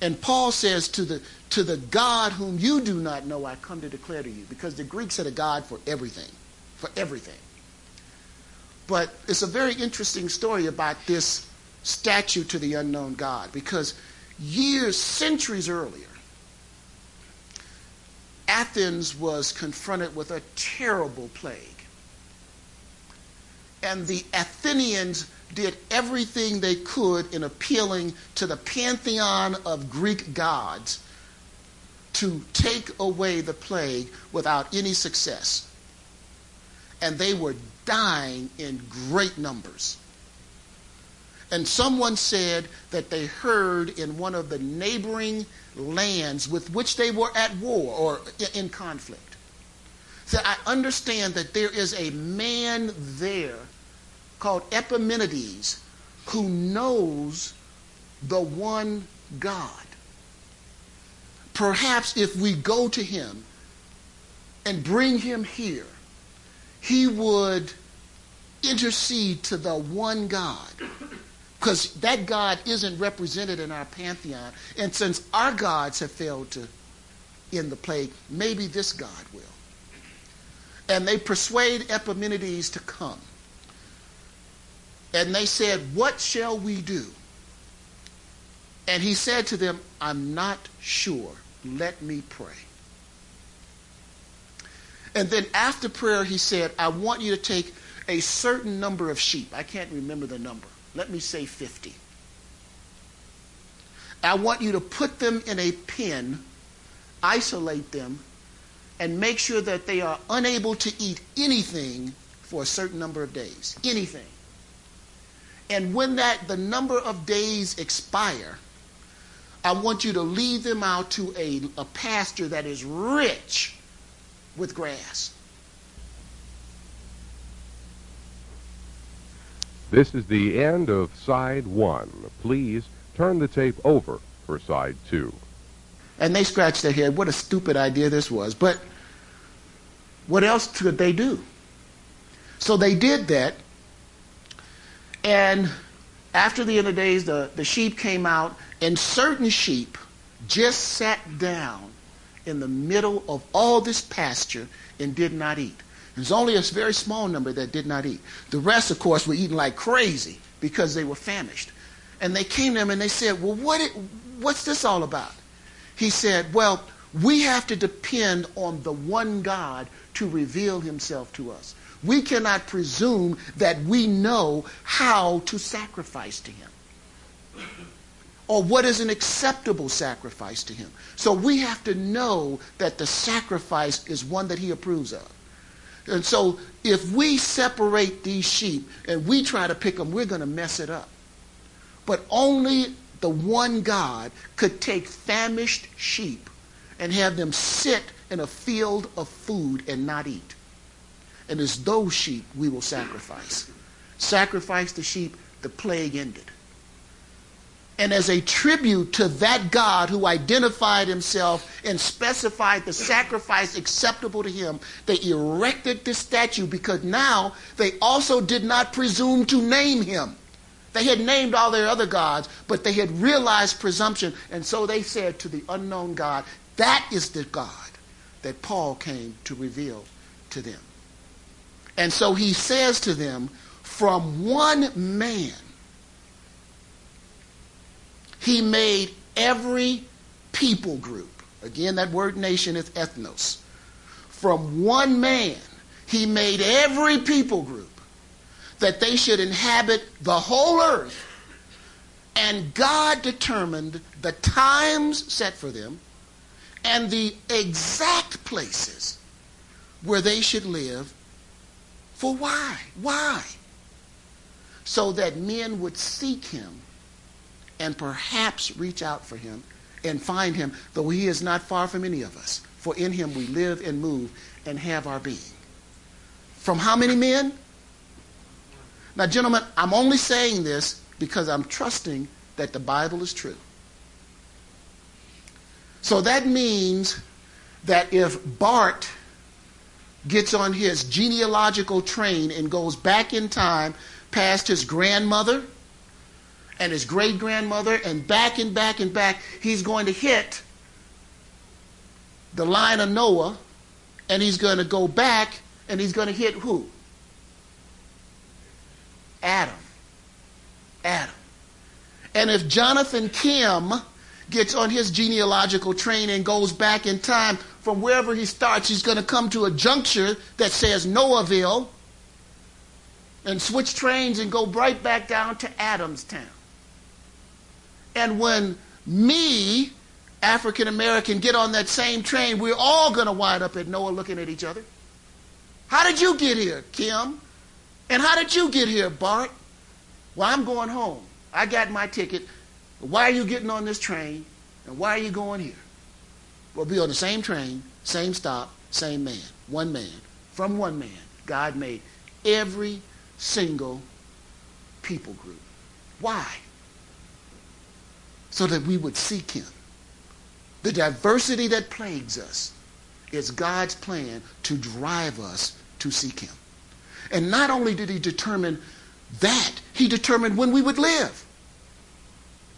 And Paul says, to the, to the God whom you do not know, I come to declare to you. Because the Greeks had a God for everything, for everything. But it's a very interesting story about this statue to the unknown God, because years, centuries earlier, Athens was confronted with a terrible plague. And the Athenians did everything they could in appealing to the pantheon of Greek gods to take away the plague without any success. And they were dying in great numbers. And someone said that they heard in one of the neighboring lands with which they were at war or in conflict. So I understand that there is a man there called Epimenides who knows the one God. Perhaps if we go to him and bring him here, he would intercede to the one God. Because that God isn't represented in our pantheon. And since our gods have failed to end the plague, maybe this God will. And they persuade Epimenides to come. And they said, what shall we do? And he said to them, I'm not sure. Let me pray. And then after prayer, he said, I want you to take a certain number of sheep. I can't remember the number. Let me say fifty. I want you to put them in a pen, isolate them, and make sure that they are unable to eat anything for a certain number of days. Anything. And when that the number of days expire, I want you to lead them out to a, a pasture that is rich with grass. This is the end of side one. Please turn the tape over for side two. And they scratched their head. What a stupid idea this was. But what else could they do? So they did that. And after the end of days, the, the sheep came out, and certain sheep just sat down in the middle of all this pasture and did not eat. There's only a very small number that did not eat. The rest, of course, were eating like crazy because they were famished. And they came to him and they said, well, what it, what's this all about? He said, well, we have to depend on the one God to reveal himself to us. We cannot presume that we know how to sacrifice to him or what is an acceptable sacrifice to him. So we have to know that the sacrifice is one that he approves of. And so if we separate these sheep and we try to pick them, we're going to mess it up. But only the one God could take famished sheep and have them sit in a field of food and not eat. And it's those sheep we will sacrifice. Sacrifice the sheep, the plague ended. And as a tribute to that God who identified himself and specified the sacrifice acceptable to him, they erected this statue because now they also did not presume to name him. They had named all their other gods, but they had realized presumption. And so they said to the unknown God, that is the God that Paul came to reveal to them. And so he says to them, from one man, he made every people group. Again, that word nation is ethnos. From one man, he made every people group that they should inhabit the whole earth. And God determined the times set for them and the exact places where they should live. For why? Why? So that men would seek him and perhaps reach out for him and find him, though he is not far from any of us. For in him we live and move and have our being. From how many men? Now, gentlemen, I'm only saying this because I'm trusting that the Bible is true. So that means that if Bart gets on his genealogical train and goes back in time past his grandmother and his great-grandmother and back and back and back, he's going to hit the line of Noah, and he's going to go back and he's going to hit who? Adam. Adam. And if Jonathan Kim gets on his genealogical train and goes back in time from wherever he starts, he's going to come to a juncture that says Noahville and switch trains and go right back down to Adamstown. And when me, African American, get on that same train, we're all going to wind up at Noah looking at each other. How did you get here, Kim? And how did you get here, Bart? Well, I'm going home. I got my ticket. Why are you getting on this train? And why are you going here? We'll be on the same train, same stop, same man. One man. From one man, God made every single people group. Why? So that we would seek him. The diversity that plagues us is God's plan to drive us to seek him. And not only did he determine that, he determined when we would live.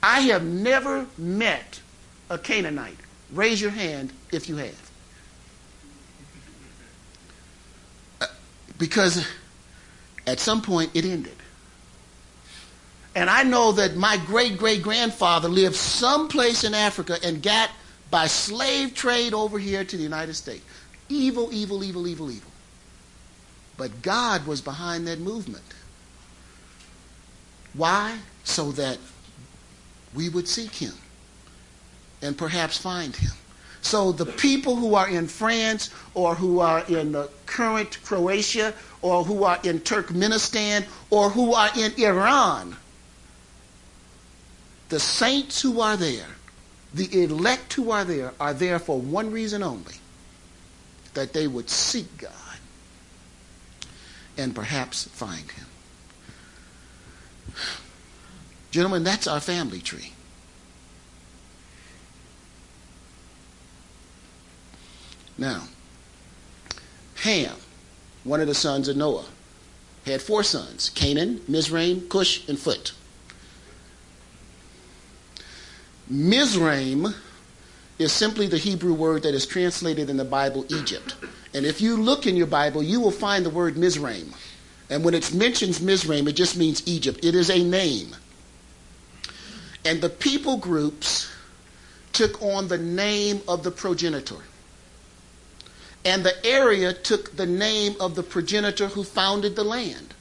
I have never met a Canaanite. Raise your hand if you have. Uh, because at some point it ended. And I know that my great-great-grandfather lived someplace in Africa and got by slave trade over here to the United States. Evil, evil, evil, evil, evil. But God was behind that movement. Why? So that we would seek him and perhaps find him. So the people who are in France or who are in the current Croatia or who are in Turkmenistan or who are in Iran, the saints who are there, the elect who are there, are there for one reason only, that they would seek God and perhaps find him. Gentlemen, that's our family tree. Now, Ham, one of the sons of Noah, had four sons: Canaan, Mizraim, Cush, and Phut. Mizraim is simply the Hebrew word that is translated in the Bible Egypt. And if you look in your Bible, you will find the word Mizraim. And when it mentions Mizraim, it just means Egypt. It is a name. And the people groups took on the name of the progenitor. And the area took the name of the progenitor who founded the land.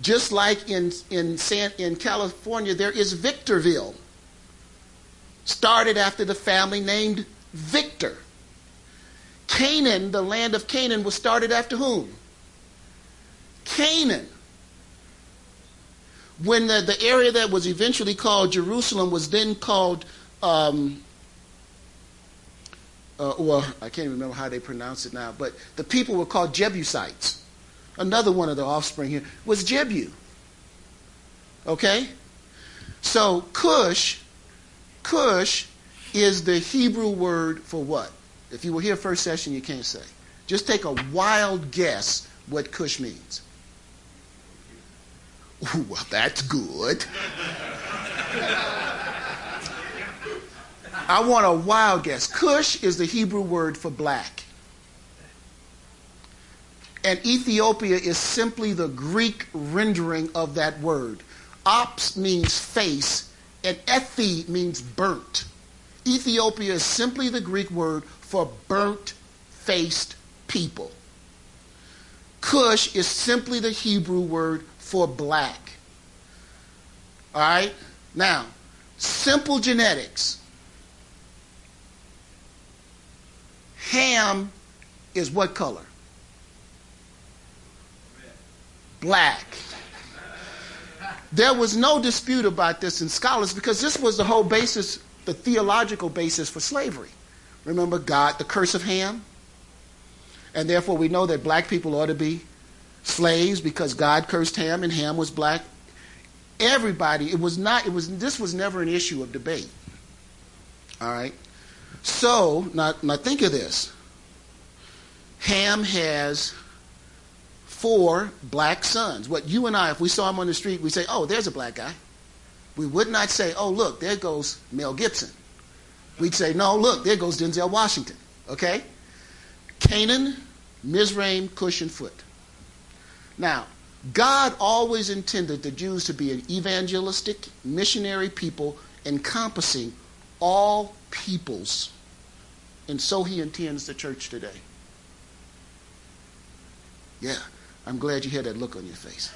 Just like in, in, San, in California, there is Victorville. Started after the family named Victor. Canaan, the land of Canaan, was started after whom? Canaan. When the, the area that was eventually called Jerusalem was then called, um, uh, well, I can't remember how they pronounce it now, but the people were called Jebusites. Another one of the offspring here was Jebu. Okay? So Cush, Cush is the Hebrew word for what? If you were here first session, you can't say. Just take a wild guess what Cush means. Ooh, well, that's good. I want a wild guess. Cush is the Hebrew word for black. And Ethiopia is simply the Greek rendering of that word. Ops means face. And ethi means burnt. Ethiopia is simply the Greek word for burnt-faced people. Cush is simply the Hebrew word for black. All right? Now, simple genetics. Ham is what color? Black. There was no dispute about this in scholars because this was the whole basis, the theological basis for slavery. Remember God, the curse of Ham? And therefore we know that black people ought to be slaves because God cursed Ham and Ham was black. Everybody, it was not, it was, this was never an issue of debate. All right? So, now, now think of this. Ham has four black sons. What you and I, if we saw him on the street, we say, oh, there's a black guy. We would not say, oh, look, there goes Mel Gibson. We'd say, no, look, there goes Denzel Washington. Okay? Canaan, Mizraim, Cush, and Phut. Now, God always intended the Jews to be an evangelistic, missionary people encompassing all peoples. And so he intends the church today. Yeah. I'm glad you had that look on your face.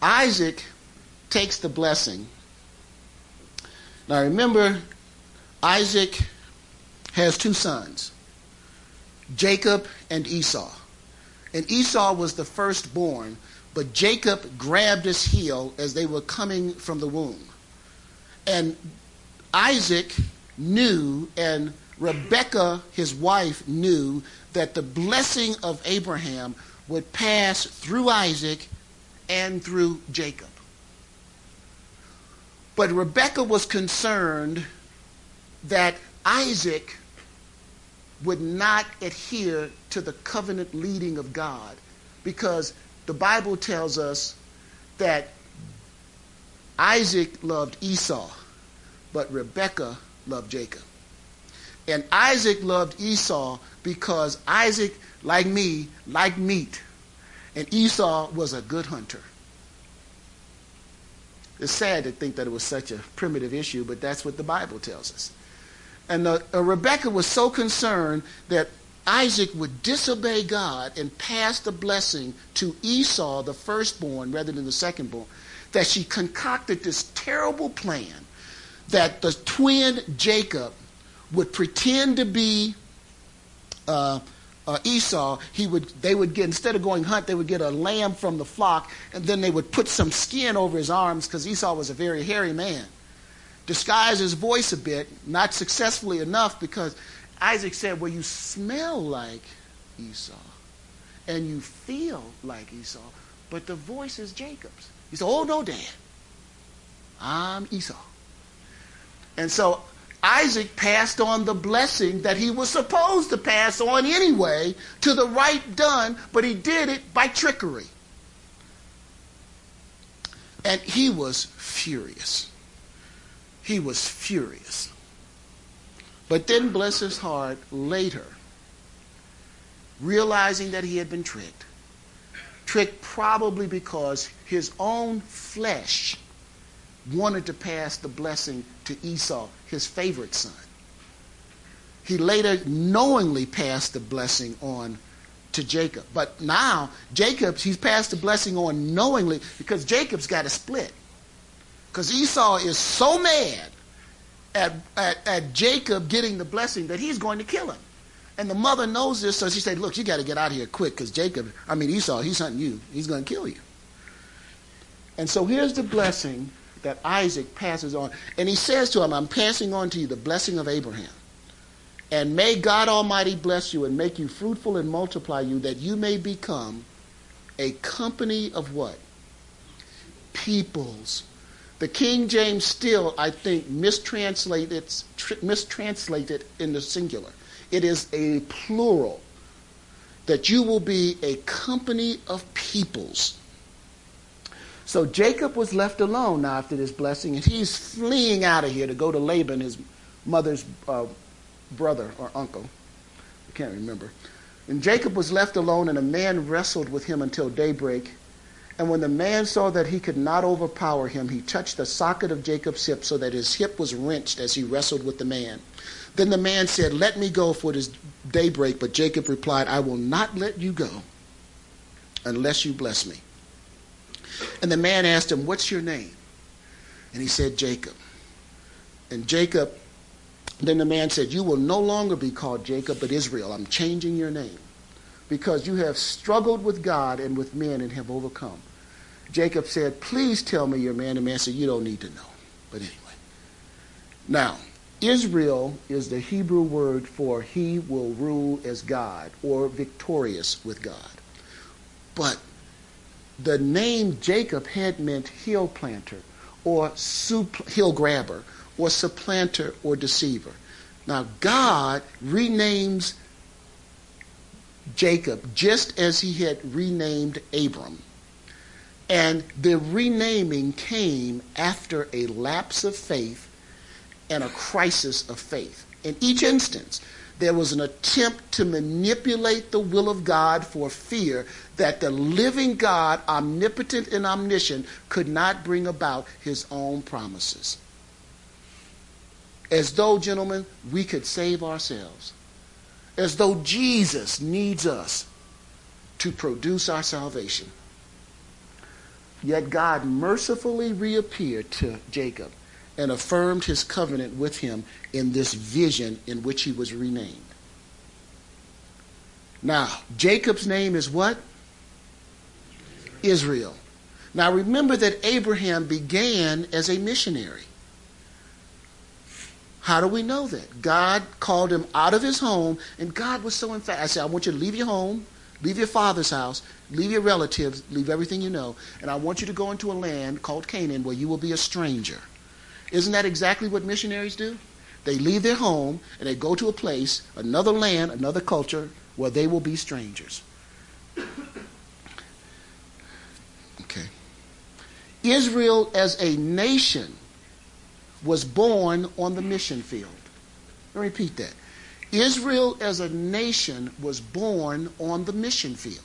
Isaac takes the blessing. Now remember, Isaac has two sons, Jacob and Esau. And Esau was the firstborn, but Jacob grabbed his heel as they were coming from the womb. And Isaac knew, and Rebekah, his wife, knew that the blessing of Abraham would pass through Isaac and through Jacob. But Rebekah was concerned that Isaac would not adhere to the covenant leading of God, because the Bible tells us that Isaac loved Esau, but Rebekah loved Jacob. And Isaac loved Esau because Isaac, like me, liked meat. And Esau was a good hunter. It's sad to think that it was such a primitive issue, but that's what the Bible tells us. And uh, uh, Rebekah was so concerned that Isaac would disobey God and pass the blessing to Esau, the firstborn, rather than the secondborn, that she concocted this terrible plan that the twin Jacob would pretend to be uh, uh, Esau. He would. They would get, instead of going hunt, they would get a lamb from the flock, and then they would put some skin over his arms because Esau was a very hairy man. Disguise his voice a bit, not successfully enough, because Isaac said, well, you smell like Esau, and you feel like Esau, but the voice is Jacob's. He said, oh, no, Dad, I'm Esau. And so Isaac passed on the blessing that he was supposed to pass on anyway to the right done, but he did it by trickery. And he was furious. He was furious. But then, bless his heart, later, realizing that he had been tricked, tricked probably because his own flesh wanted to pass the blessing to Esau, his favorite son. He later knowingly passed the blessing on to Jacob. But now, Jacob, he's passed the blessing on knowingly because Jacob's got to split. Because Esau is so mad at, at, at Jacob getting the blessing that he's going to kill him. And the mother knows this, so she said, look, you got to get out of here quick because Jacob, I mean Esau, he's hunting you. He's going to kill you. And so here's the blessing that Isaac passes on. And he says to him, I'm passing on to you the blessing of Abraham. And may God Almighty bless you and make you fruitful and multiply you, that you may become a company of what? Peoples. The King James still, I think, mistranslated, tr- mistranslated in the singular. It is a plural, that you will be a company of peoples. So Jacob was left alone now after this blessing, and he's fleeing out of here to go to Laban, his mother's uh, brother or uncle. I can't remember. And Jacob was left alone, and a man wrestled with him until daybreak. And when the man saw that he could not overpower him, he touched the socket of Jacob's hip so that his hip was wrenched as he wrestled with the man. Then the man said, let me go, for it is daybreak. But Jacob replied, I will not let you go unless you bless me. And the man asked him, what's your name? And he said, Jacob. And Jacob, then the man said, you will no longer be called Jacob, but Israel. I'm changing your name, because you have struggled with God and with men and have overcome. Jacob said, please tell me your name. The man said, you don't need to know. But anyway. Now, Israel is the Hebrew word for he will rule as God, or victorious with God. But the name Jacob had meant heel planter, or supl- heel grabber, or supplanter, or deceiver. Now God renames Jacob just as he had renamed Abram. And the renaming came after a lapse of faith and a crisis of faith. In each instance, there was an attempt to manipulate the will of God for fear that the living God, omnipotent and omniscient, could not bring about his own promises. As though, gentlemen, we could save ourselves. As though Jesus needs us to produce our salvation. Yet God mercifully reappeared to Jacob and affirmed his covenant with him in this vision in which he was renamed. Now, Jacob's name is what? Israel. Now, remember that Abraham began as a missionary. How do we know that? God called him out of his home, and God was so emphatic. I said, I want you to leave your home, leave your father's house, leave your relatives, leave everything you know, and I want you to go into a land called Canaan where you will be a stranger. Isn't that exactly what missionaries do? They leave their home and they go to a place, another land, another culture, where they will be strangers. Okay. Israel as a nation was born on the mission field. Let me repeat that. Israel as a nation was born on the mission field.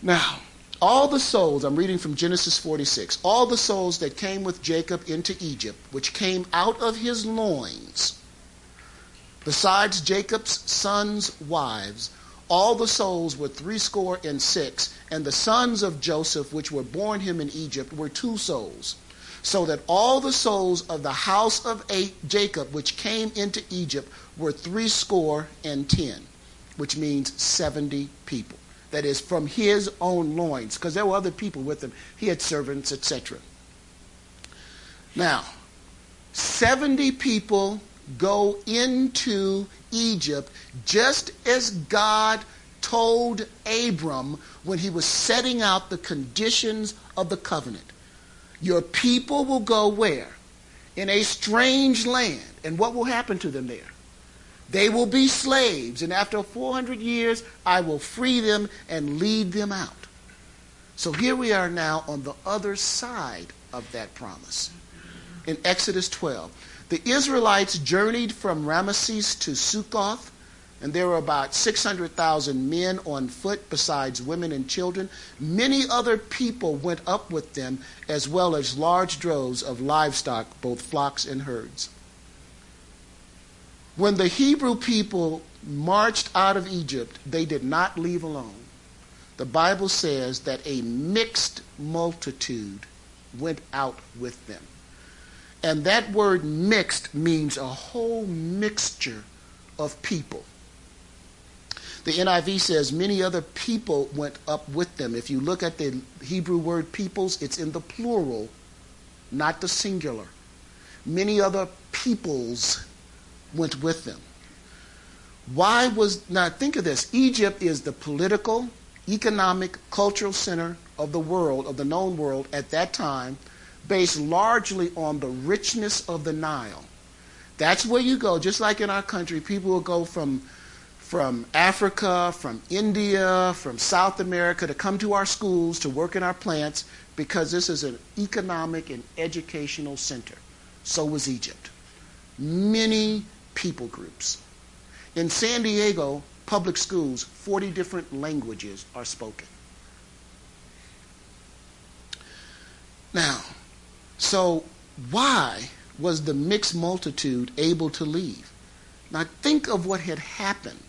Now, all the souls, I'm reading from Genesis forty-six, all the souls that came with Jacob into Egypt, which came out of his loins, besides Jacob's sons' wives, all the souls were threescore and six, and the sons of Joseph, which were born him in Egypt, were two souls. So that all the souls of the house of Jacob, which came into Egypt, were threescore and ten, which means seventy people. That is, from his own loins, because there were other people with him. He had servants, et cetera. Now, seventy people go into Egypt just as God told Abram when he was setting out the conditions of the covenant. Your people will go where? in a strange land. And what will happen to them there? They will be slaves, and after four hundred years, I will free them and lead them out. So here we are now on the other side of that promise. In Exodus twelve, the Israelites journeyed from Ramesses to Succoth, and there were about six hundred thousand men on foot besides women and children. Many other people went up with them, as well as large droves of livestock, both flocks and herds. When the Hebrew people marched out of Egypt, they did not leave alone. The Bible says that a mixed multitude went out with them. And that word mixed means a whole mixture of people. The N I V says many other people went up with them. If you look at the Hebrew word peoples, it's in the plural, not the singular. Many other peoples went with them. Why was, now think of this, Egypt is the political, economic, cultural center of the world, of the known world at that time, based largely on the richness of the Nile. That's where you go, just like in our country, people will go from, from Africa, from India, from South America to come to our schools, to work in our plants, because this is an economic and educational center. So was Egypt. Many people groups. In San Diego public schools, forty different languages are spoken. Now, so why was the mixed multitude able to leave? Now think of what had happened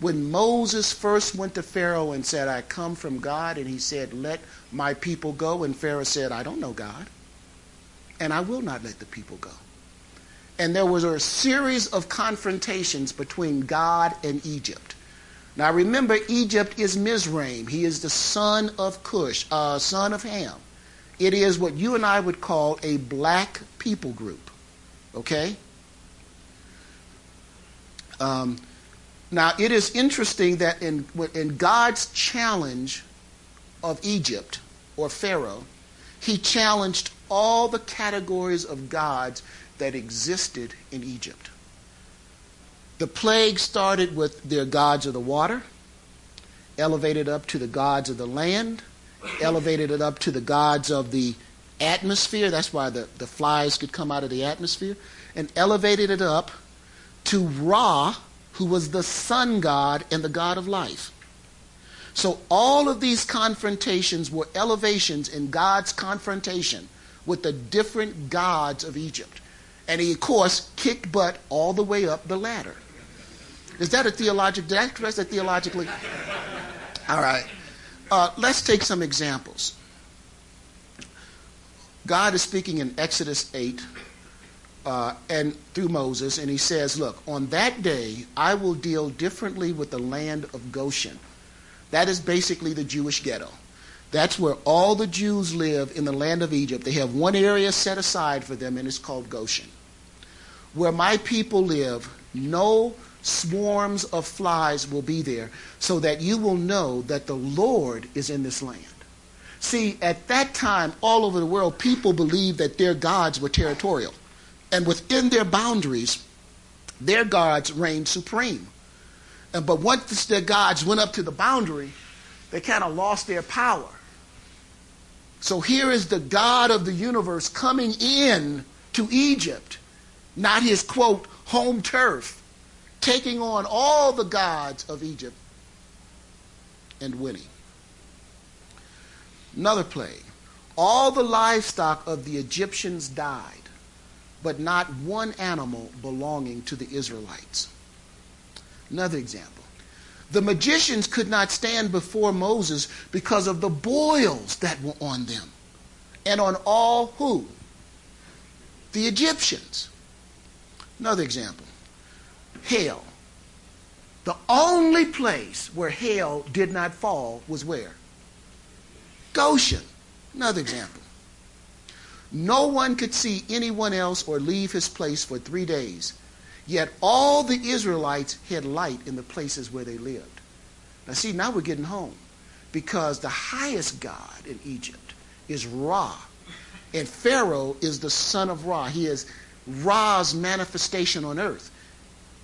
when Moses first went to Pharaoh and said, I come from God, and he said, let my people go. And Pharaoh said, I don't know God, and I will not let the people go. And there was a series of confrontations between God and Egypt. Now remember, Egypt is Mizraim. He is the son of Cush, uh, son of Ham. It is what you and I would call a black people group. Okay? Um, now it is interesting that in, in God's challenge of Egypt, or Pharaoh, he challenged all the categories of gods that existed in Egypt. The plague started with their gods of the water, elevated up to the gods of the land, elevated it up to the gods of the atmosphere. That's why the, the flies could come out of the atmosphere. And elevated it up to Ra, who was the sun god and the god of life. So all of these confrontations were elevations in God's confrontation with the different gods of Egypt. And he, of course, kicked butt all the way up the ladder. Is that a theological? Did I express that theologically? All right. Uh, let's take some examples. God is speaking in Exodus eight uh, and through Moses, and he says, look, on that day, I will deal differently with the land of Goshen. That is basically the Jewish ghetto. That's where all the Jews live in the land of Egypt. They have one area set aside for them, and it's called Goshen. Where my people live, no swarms of flies will be there, so that you will know that the Lord is in this land. See, at that time, all over the world, people believed that their gods were territorial. And within their boundaries, their gods reigned supreme. And, but once their gods went up to the boundary, they kind of lost their power. So here is the God of the universe coming in to Egypt, not his, quote, home turf, taking on all the gods of Egypt and winning. Another plague. All the livestock of the Egyptians died, but not one animal belonging to the Israelites. Another example. The magicians could not stand before Moses because of the boils that were on them. And on all who? The Egyptians. Another example. Hail. The only place where hail did not fall was where? Goshen. Another example. No one could see anyone else or leave his place for three days. Yet all the Israelites had light in the places where they lived. Now see, now we're getting home, because the highest god in Egypt is Ra, And Pharaoh is the son of Ra. He is Ra's manifestation on earth.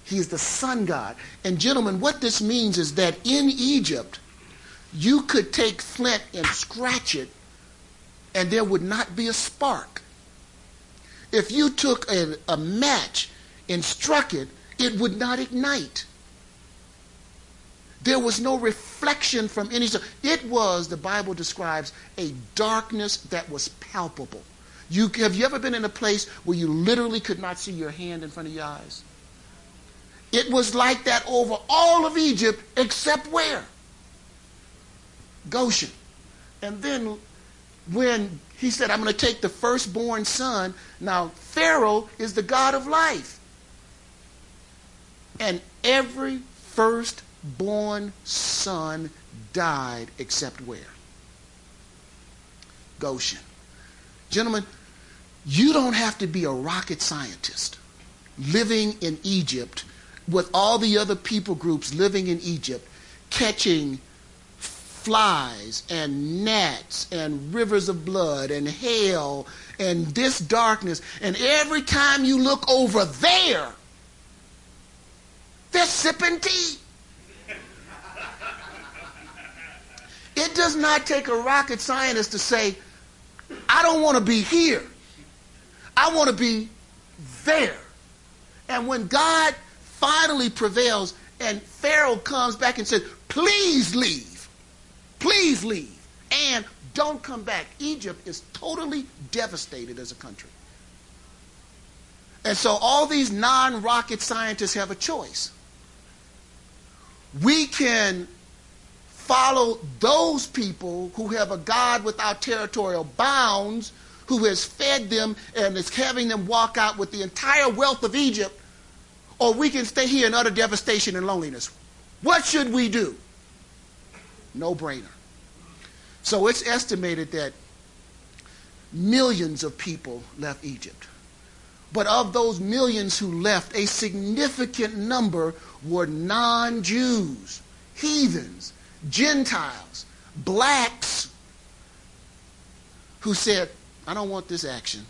He is the sun god. And gentlemen, what this means is that in Egypt, you could take flint and scratch it, and there would not be a spark. If you took a, a match and struck it, it would not ignite. There was no reflection from any. It was, the Bible describes, a darkness that was palpable. You, have you ever been in a place where you literally could not see your hand in front of your eyes? It was like that over all of Egypt, except where? Goshen. And then when he said, I'm going to take the firstborn son. Now, Pharaoh is the god of life. And every firstborn son died except where? Goshen. Gentlemen, you don't have to be a rocket scientist living in Egypt with all the other people groups living in Egypt, catching flies and gnats and rivers of blood and hail and this darkness. And every time you look over there, they're sipping tea. It does not take a rocket scientist to say, I don't want to be here. I want to be there. And when God finally prevails and Pharaoh comes back and says, please leave. Please leave and don't come back. Egypt is totally devastated as a country. And so all these non-rocket scientists have a choice. We can follow those people who have a God without territorial bounds, who has fed them and is having them walk out with the entire wealth of Egypt, or we can stay here in utter devastation and loneliness. What should we do? No-brainer. So it's estimated that millions of people left Egypt. But of those millions who left, a significant number were non-Jews, heathens, Gentiles, blacks, who said, I don't want this action.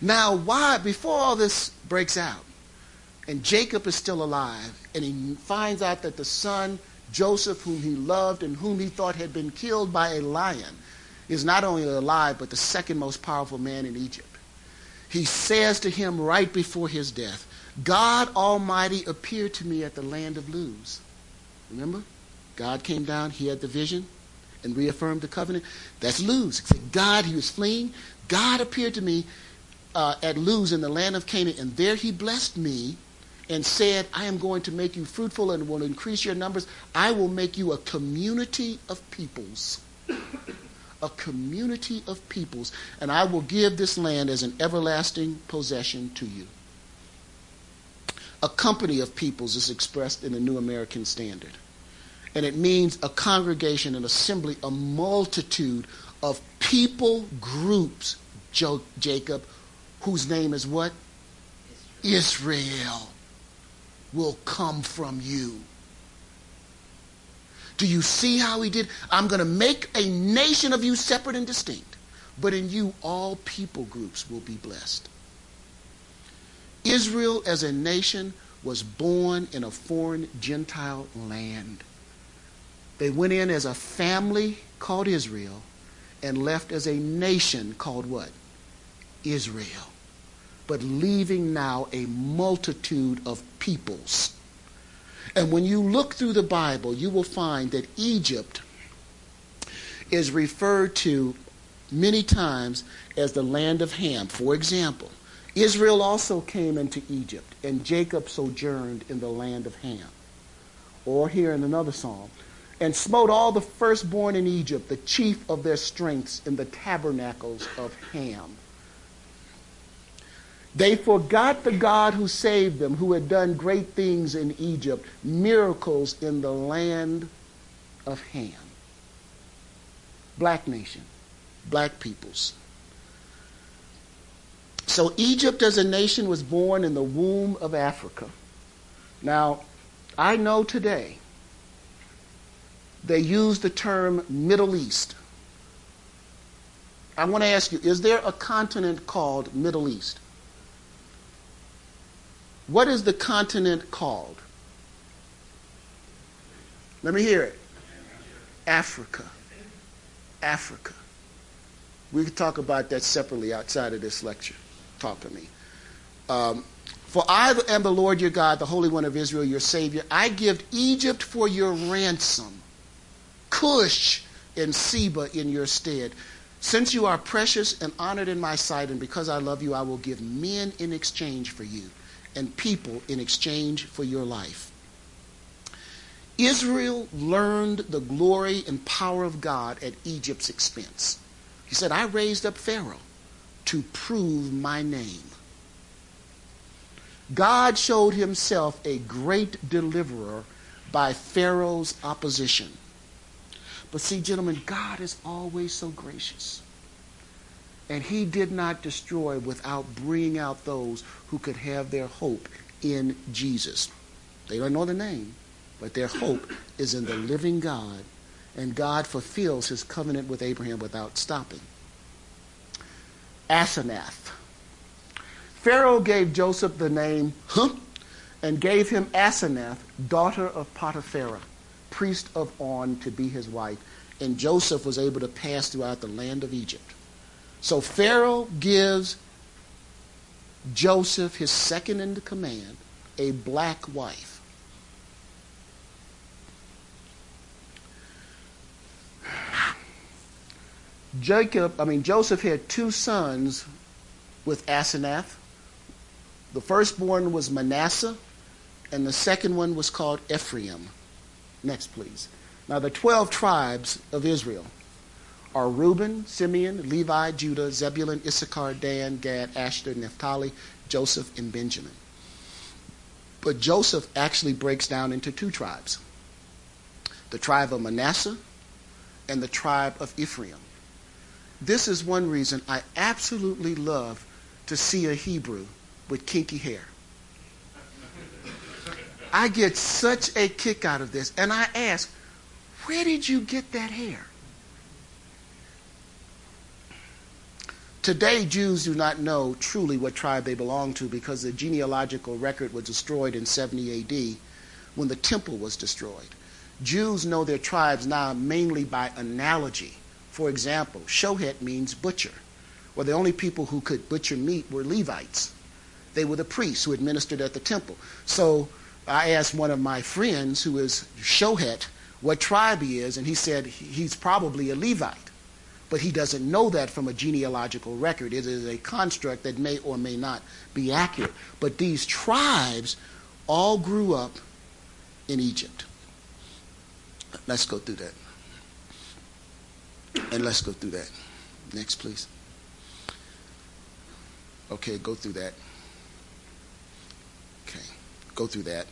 Now, why, before all this breaks out, and Jacob is still alive, and he finds out that the son, Joseph, whom he loved and whom he thought had been killed by a lion, is not only alive, but the second most powerful man in Egypt. He says to him right before his death, God Almighty appeared to me at the land of Luz. Remember? God came down, he had the vision, and reaffirmed the covenant. That's Luz. Except God, he was fleeing. God appeared to me uh, at Luz in the land of Canaan, and there he blessed me and said, I am going to make you fruitful and will increase your numbers. I will make you a community of peoples. A community of peoples. And I will give this land as an everlasting possession to you. A company of peoples is expressed in the New American Standard. And it means a congregation, an assembly, a multitude of people groups, jo- Jacob, whose name is what? Israel. Israel will come from you. Do you see how he did? I'm going to make a nation of you separate and distinct, but in you all people groups will be blessed. Israel as a nation was born in a foreign Gentile land. They went in as a family called Israel and left as a nation called what? Israel. But leaving now a multitude of peoples. And when you look through the Bible, you will find that Egypt is referred to many times as the land of Ham. For example, Israel also came into Egypt, and Jacob sojourned in the land of Ham. Or here in another psalm, and smote all the firstborn in Egypt, the chief of their strengths in the tabernacles of Ham. They forgot the God who saved them, who had done great things in Egypt, miracles in the land of Ham. Black nation, black peoples. So Egypt as a nation was born in the womb of Africa. Now, I know today they use the term Middle East I want to ask you, is there a continent called Middle East? What is the continent called? Let me hear it. Africa. Africa. We could talk about that separately outside of this lecture. Talk to me. Um, For I am the Lord your God, the Holy One of Israel, your Savior. I give Egypt for your ransom, Cush and Seba in your stead. Since you are precious and honored in my sight, and because I love you, I will give men in exchange for you, and people in exchange for your life. Israel learned the glory and power of God at Egypt's expense. He said, I raised up Pharaoh to prove my name. God showed himself a great deliverer by Pharaoh's opposition. But see, gentlemen, God is always so gracious. And he did not destroy without bringing out those who could have their hope in Jesus. They don't know the name, but their hope is in the living God. And God fulfills his covenant with Abraham without stopping. Asenath. Pharaoh gave Joseph the name Hum and gave him Asenath, daughter of Potipharah, priest of On, to be his wife. And Joseph was able to pass throughout the land of Egypt. So Pharaoh gives Joseph, his second in command, a black wife. Jacob, I mean, Joseph had two sons with Asenath. The firstborn was Manasseh, and the second one was called Ephraim. Next, please. Now, the twelve tribes of Israel are Reuben, Simeon, Levi, Judah, Zebulun, Issachar, Dan, Gad, Asher, Naphtali, Joseph, and Benjamin. But Joseph actually breaks down into two tribes, the tribe of Manasseh and the tribe of Ephraim. This is one reason I absolutely love to see a Hebrew with kinky hair. I get such a kick out of this. And I ask, where did you get that hair? Today, Jews do not know truly what tribe they belong to because the genealogical record was destroyed in seventy A D when the temple was destroyed. Jews know their tribes now mainly by analogy. For example, Shohet means butcher. Well, the only people who could butcher meat were Levites. They were the priests who administered at the temple. So I asked one of my friends, who is Shohet, what tribe he is, and he said he's probably a Levite. But he doesn't know that from a genealogical record. It is a construct that may or may not be accurate. But these tribes all grew up in Egypt. Let's go through that. And let's go through that. Next, please. Okay, go through that. Okay, go through that.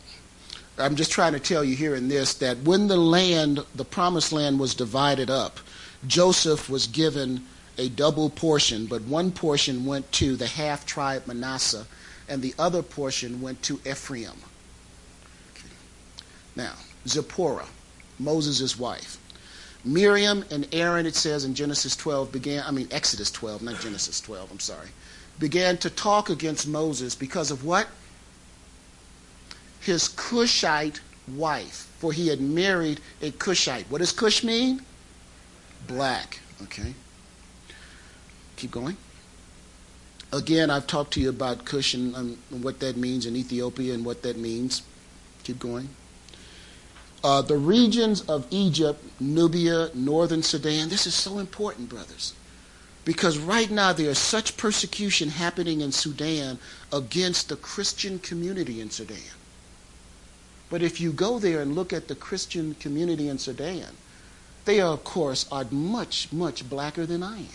I'm just trying to tell you here in this that when the land, the promised land, was divided up, Joseph was given a double portion, but one portion went to the half tribe Manasseh, and the other portion went to Ephraim. Okay. Now, Zipporah, Moses' wife. Miriam and Aaron, it says in Genesis twelve, began, I mean Exodus twelve, not Genesis twelve, I'm sorry, began to talk against Moses because of what? His Cushite wife, for he had married a Cushite. What does Cush mean? Black, okay. Keep going. Again, I've talked to you about Cush and, and what that means in Ethiopia and what that means. Keep going. Uh, the regions of Egypt, Nubia, northern Sudan, this is so important, brothers, because right now there is such persecution happening in Sudan against the Christian community in Sudan. But if you go there and look at the Christian community in Sudan, they, are, of course, are much, much blacker than I am.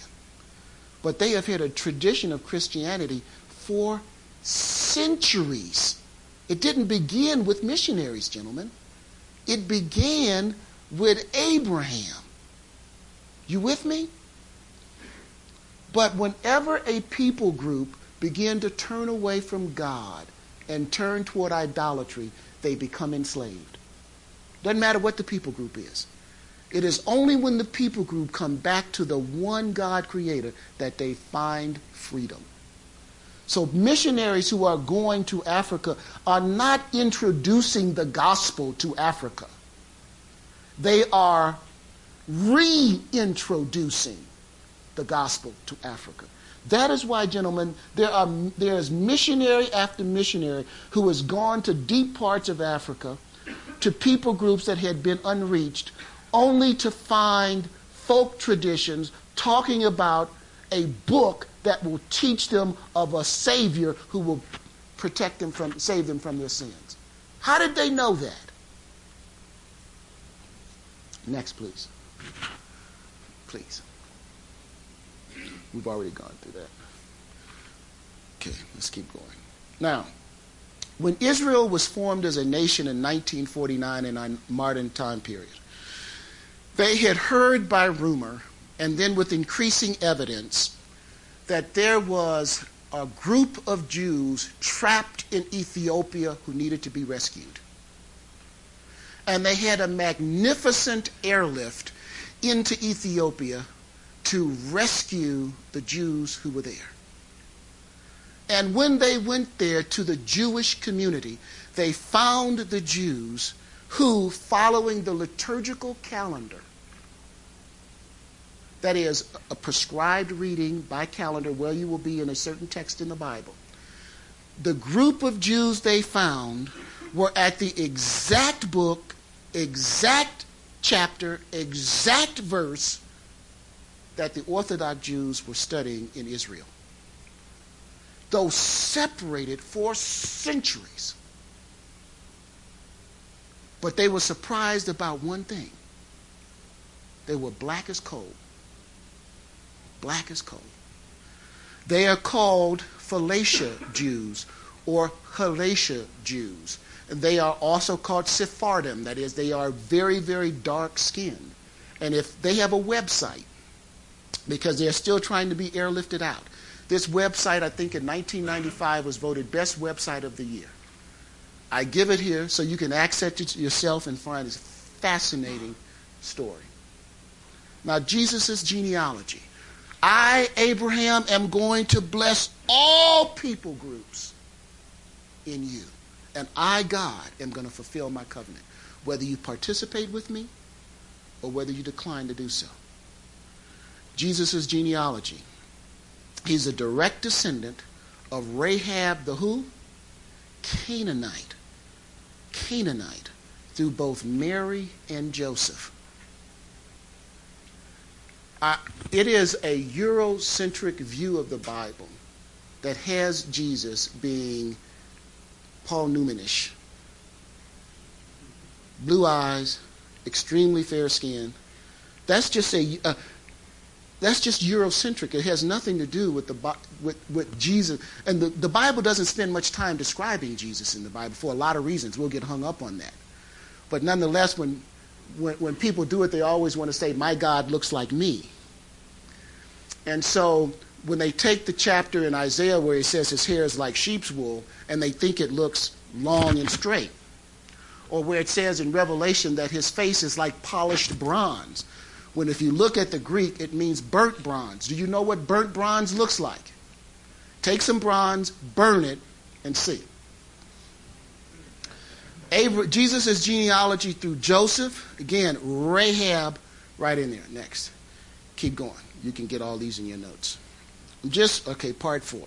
But they have had a tradition of Christianity for centuries. It didn't begin with missionaries, gentlemen. It began with Abraham. You with me? But whenever a people group begin to turn away from God and turn toward idolatry, they become enslaved. Doesn't matter what the people group is. It is only when the people group come back to the one God creator that they find freedom. So missionaries who are going to Africa are not introducing the gospel to Africa. They are reintroducing the gospel to Africa. That is why, gentlemen, there are there is missionary after missionary who has gone to deep parts of Africa, to people groups that had been unreached, only to find folk traditions talking about a book that will teach them of a Savior who will protect them from, save them from their sins. How did they know that? Next, please. Please. We've already gone through that. Okay, let's keep going. Now, when Israel was formed as a nation in nineteen forty-nine in our modern time period, they had heard by rumor, and then with increasing evidence, that there was a group of Jews trapped in Ethiopia who needed to be rescued. And they had a magnificent airlift into Ethiopia to rescue the Jews who were there. And when they went there to the Jewish community, they found the Jews who, following the liturgical calendar, that is, a prescribed reading by calendar where you will be in a certain text in the Bible, the group of Jews they found were at the exact book, exact chapter, exact verse that the Orthodox Jews were studying in Israel. Though separated for centuries, but they were surprised about one thing. They were black as coal. Black as coal. They are called Phoenicia Jews or Halatia Jews. And they are also called Sephardim. That is, they are very, very dark skinned. And if they have a website, because they're still trying to be airlifted out. This website, I think in nineteen ninety-five, was voted best website of the year. I give it here so you can access it yourself and find this fascinating story. Now, Jesus' genealogy. I, Abraham, am going to bless all people groups in you. And I, God, am going to fulfill my covenant, whether you participate with me or whether you decline to do so. Jesus' genealogy. He's a direct descendant of Rahab the who? Canaanite. Canaanite through both Mary and Joseph. Uh, it is a Eurocentric view of the Bible that has Jesus being Paul Newman-ish. Blue eyes, extremely fair skin. That's just a... Uh, That's just Eurocentric. It has nothing to do with the with, with Jesus. And the, the Bible doesn't spend much time describing Jesus in the Bible for a lot of reasons. We'll get hung up on that. But nonetheless, when when, when people do it, they always want to say, my God looks like me. And so when they take the chapter in Isaiah where he says his hair is like sheep's wool, and they think it looks long and straight. Or where it says in Revelation that his face is like polished bronze. When if you look at the Greek, it means burnt bronze. Do you know what burnt bronze looks like? Take some bronze, burn it, and see. Abra- Jesus' genealogy through Joseph. Again, Rahab right in there. Next. Keep going. You can get all these in your notes. Just, okay, part four.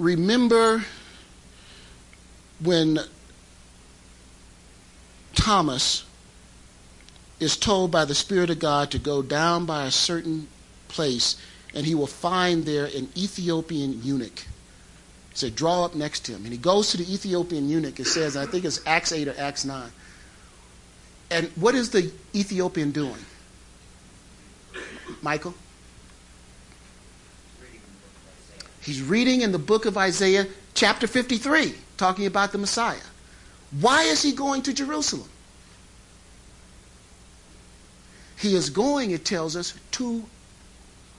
Remember when Thomas is told by the Spirit of God to go down by a certain place, and he will find there an Ethiopian eunuch. He said, draw up next to him. And he goes to the Ethiopian eunuch. It says, I think it's Acts eight or Acts nine. And what is the Ethiopian doing? Michael? He's reading in the book of Isaiah, chapter fifty-three, talking about the Messiah. Why is he going to Jerusalem? He is going, it tells us, to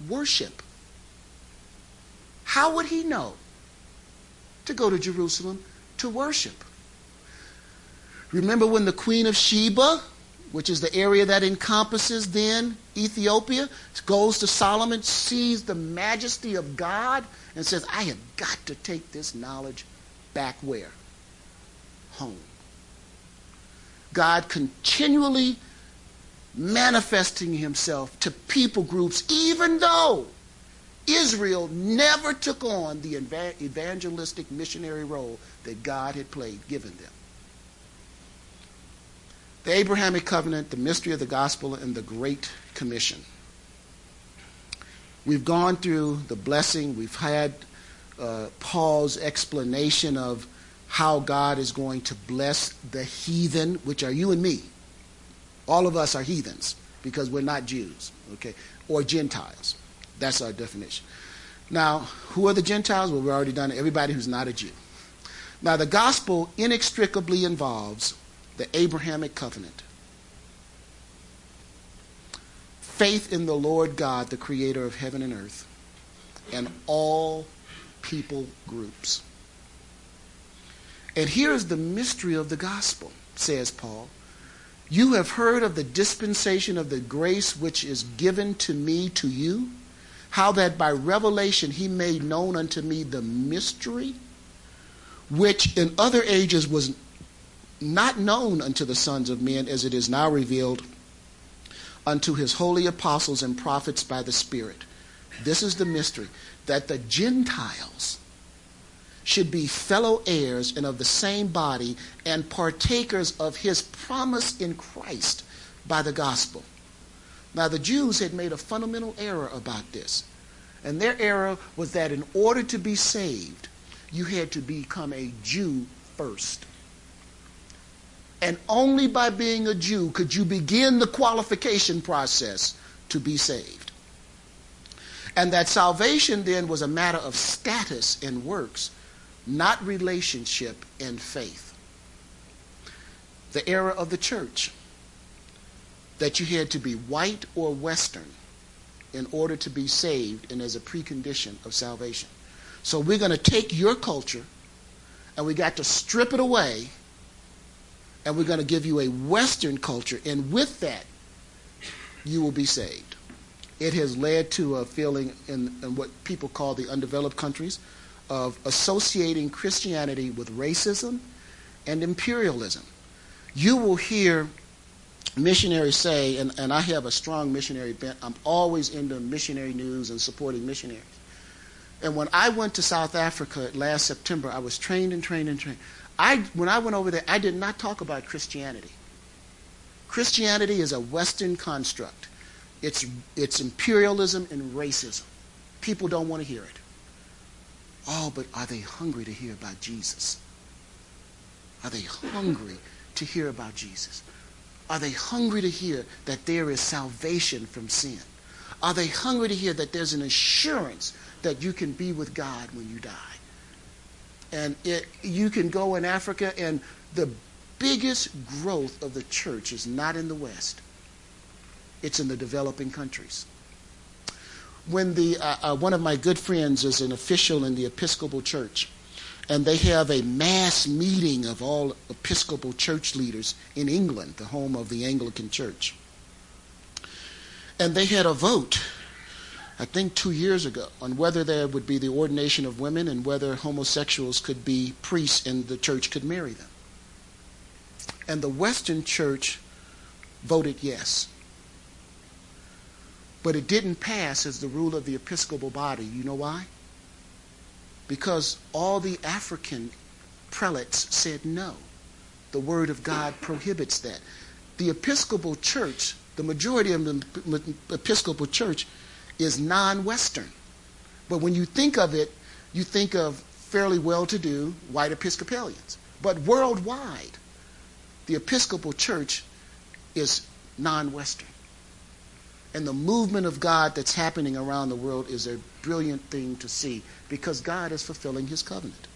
worship. How would he know to go to Jerusalem to worship? Remember when the Queen of Sheba, which is the area that encompasses then Ethiopia, goes to Solomon, sees the majesty of God, and says, I have got to take this knowledge back where? Home. God continually manifesting himself to people groups, even though Israel never took on the evangelistic missionary role that God had played, given them. The Abrahamic covenant, the mystery of the gospel, and the Great Commission. We've gone through the blessing. We've had uh, Paul's explanation of how God is going to bless the heathen, which are you and me. All of us are heathens because we're not Jews, okay, or Gentiles. That's our definition. Now, who are the Gentiles? Well, we've already done it. Everybody who's not a Jew. Now, the gospel inextricably involves the Abrahamic covenant, faith in the Lord God, the creator of heaven and earth, and all people groups. And here is the mystery of the gospel, says Paul. You have heard of the dispensation of the grace which is given to me to you, how that by revelation he made known unto me the mystery, which in other ages was not known unto the sons of men, as it is now revealed unto his holy apostles and prophets by the Spirit. This is the mystery, that the Gentiles should be fellow heirs and of the same body and partakers of his promise in Christ by the gospel. Now, the Jews had made a fundamental error about this. And their error was that in order to be saved, you had to become a Jew first. And only by being a Jew could you begin the qualification process to be saved. And that salvation then was a matter of status and works, not relationship and faith. The error of the church, that you had to be white or Western in order to be saved and as a precondition of salvation. So we're going to take your culture and we got to strip it away and we're going to give you a Western culture, and with that you will be saved. It has led to a feeling in, in what people call the undeveloped countries of associating Christianity with racism and imperialism. You will hear missionaries say, and, and I have a strong missionary bent, I'm always into missionary news and supporting missionaries. And when I went to South Africa last September, I was trained and trained and trained. I, when I went over there, I did not talk about Christianity. Christianity is a Western construct. It's, it's imperialism and racism. People don't want to hear it. Oh, but are they hungry to hear about Jesus? Are they hungry to hear about Jesus? Are they hungry to hear that there is salvation from sin? Are they hungry to hear that there's an assurance that you can be with God when you die? And it, you can go in Africa, and the biggest growth of the church is not in the West. It's in the developing countries. When the uh, uh, one of my good friends is an official in the Episcopal Church, and they have a mass meeting of all Episcopal church leaders in England, the home of the Anglican Church. And they had a vote, I think two years ago, on whether there would be the ordination of women and whether homosexuals could be priests and the church could marry them. And the Western church voted yes. But it didn't pass as the rule of the Episcopal body. You know why? Because all the African prelates said no. The Word of God prohibits that. The Episcopal Church, the majority of the Episcopal Church, is non-Western. But when you think of it, you think of fairly well-to-do white Episcopalians. But worldwide, the Episcopal Church is non-Western. And the movement of God that's happening around the world is a brilliant thing to see because God is fulfilling his covenant.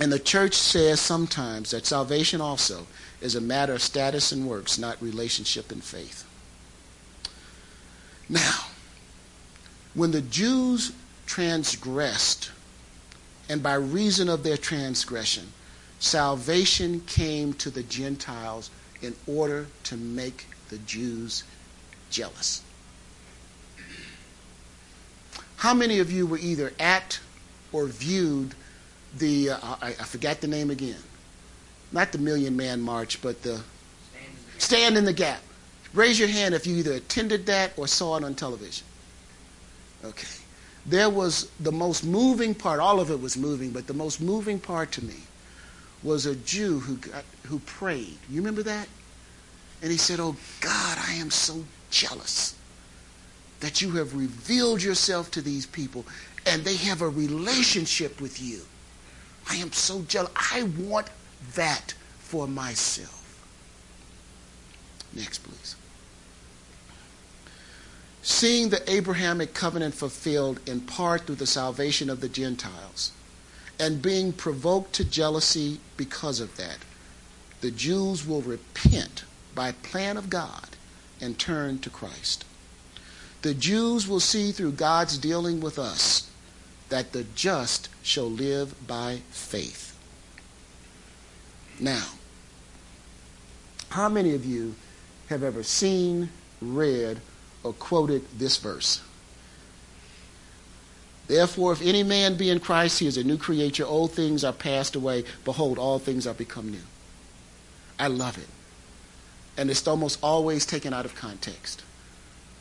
And the church says sometimes that salvation also is a matter of status and works, not relationship and faith. Now, when the Jews transgressed, and by reason of their transgression, salvation came to the Gentiles in order to make the Jews jealous. How many of you were either at or viewed the, uh, I, I forgot the name again, not the Million Man March, but the Stand in the Gap. Raise your hand if you either attended that or saw it on television. Okay. There was the most moving part, all of it was moving, but the most moving part to me was a Jew who got, who prayed. You remember that? And he said, "Oh God, I am so jealous that you have revealed yourself to these people and they have a relationship with you. I am so jealous. I want that for myself." Next, please. Seeing the Abrahamic covenant fulfilled in part through the salvation of the Gentiles, and being provoked to jealousy because of that, the Jews will repent by plan of God and turn to Christ. The Jews will see through God's dealing with us that the just shall live by faith. Now, how many of you have ever seen, read, or quoted this verse? Therefore, if any man be in Christ, he is a new creature. Old things are passed away. Behold, all things are become new. I love it. And it's almost always taken out of context.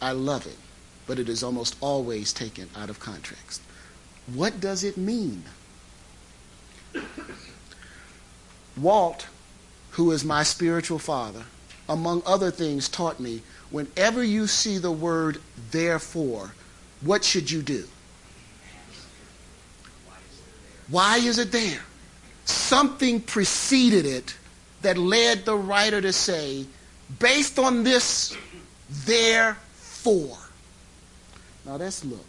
I love it, but it is almost always taken out of context. What does it mean? Walt, who is my spiritual father, among other things, taught me, whenever you see the word therefore, what should you do? Why is it there? Something preceded it that led the writer to say, based on this, therefore. Now let's look.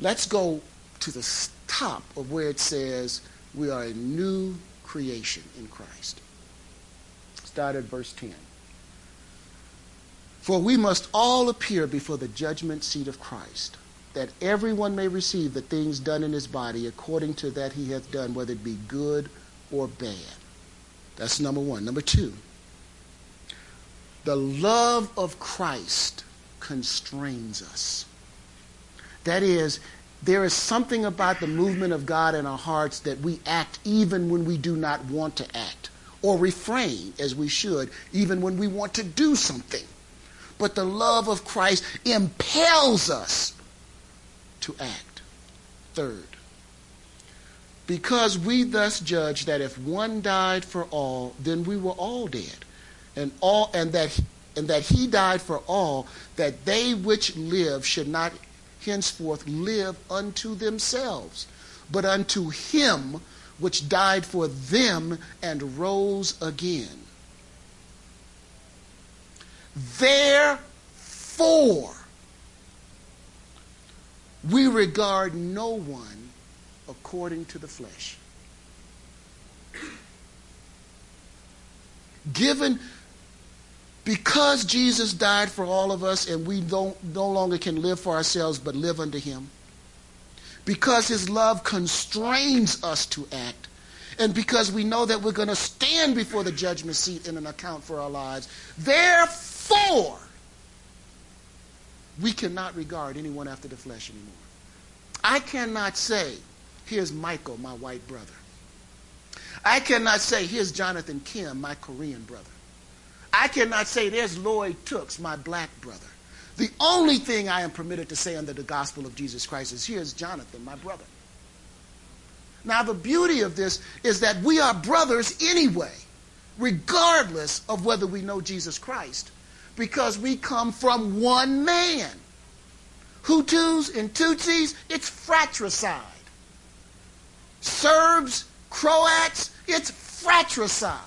Let's go to the top of where it says we are a new creation in Christ. Start at verse ten. For we must all appear before the judgment seat of Christ, that everyone may receive the things done in his body according to that he hath done, whether it be good or bad. That's number one. Number two, the love of Christ constrains us. That is, there is something about the movement of God in our hearts that we act even when we do not want to act, or refrain as we should, even when we want to do something. But the love of Christ impels us to act. Third, because we thus judge that if one died for all, then we were all dead, and all and that and that he died for all, that they which live should not henceforth live unto themselves, but unto him which died for them and rose again. Therefore, we regard no one according to the flesh. Given, because Jesus died for all of us and we don't, no longer can live for ourselves but live unto him, because his love constrains us to act, and because we know that we're going to stand before the judgment seat in an account for our lives, therefore, we cannot regard anyone after the flesh anymore. I cannot say, here's Michael, my white brother. I cannot say, here's Jonathan Kim, my Korean brother. I cannot say, there's Lloyd Tooks, my black brother. The only thing I am permitted to say under the gospel of Jesus Christ is, here's Jonathan, my brother. Now, the beauty of this is that we are brothers anyway, regardless of whether we know Jesus Christ, because we come from one man. Hutus and Tutsis, it's fratricide. Serbs, Croats, it's fratricide.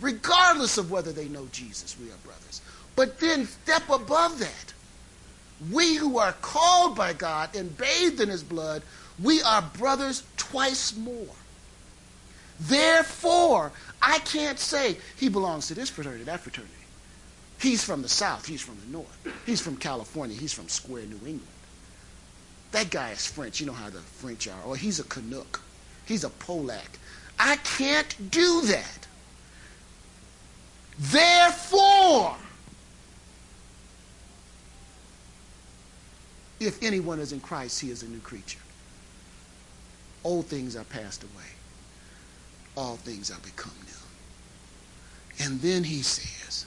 Regardless of whether they know Jesus, we are brothers. But then step above that. We who are called by God and bathed in his blood, we are brothers twice more. Therefore, I can't say he belongs to this fraternity, that fraternity. He's from the south, he's from the north. He's from California. He's from square New England. That guy is French. You know how the French are. Or he's a Canuck. He's a Polak. I can't do that. Therefore, if anyone is in Christ, he is a new creature. Old things are passed away. All things are become new. And then he says,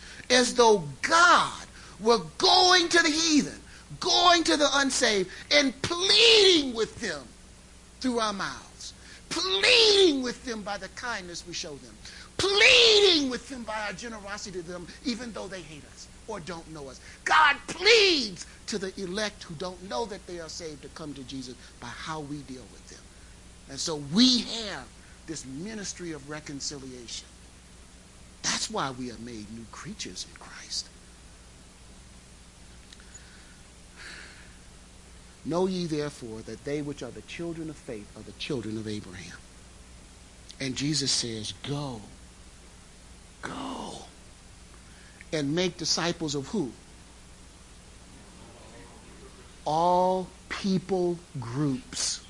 as though God were going to the heathen, going to the unsaved, and pleading with them through our mouths, pleading with them by the kindness we show them, pleading with them by our generosity to them, even though they hate us or don't know us. God pleads to the elect who don't know that they are saved to come to Jesus by how we deal with them. And so we have this ministry of reconciliation. That's why we are made new creatures in Christ. Know ye therefore that they which are the children of faith are the children of Abraham. And Jesus says, go, go, and make disciples of who? All people groups.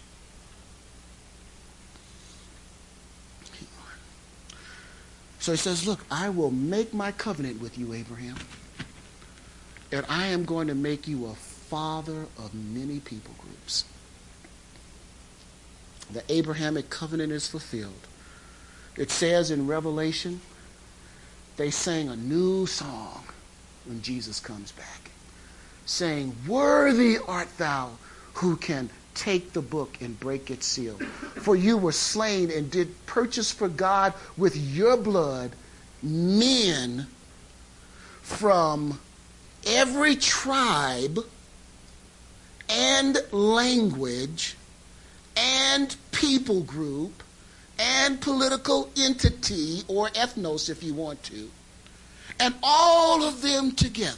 So he says, look, I will make my covenant with you, Abraham, and I am going to make you a father of many people groups. The Abrahamic covenant is fulfilled. It says in Revelation, they sang a new song when Jesus comes back, saying, worthy art thou who can take the book and break its seal. For you were slain and did purchase for God with your blood men from every tribe and language and people group and political entity, or ethnos if you want to, and all of them together.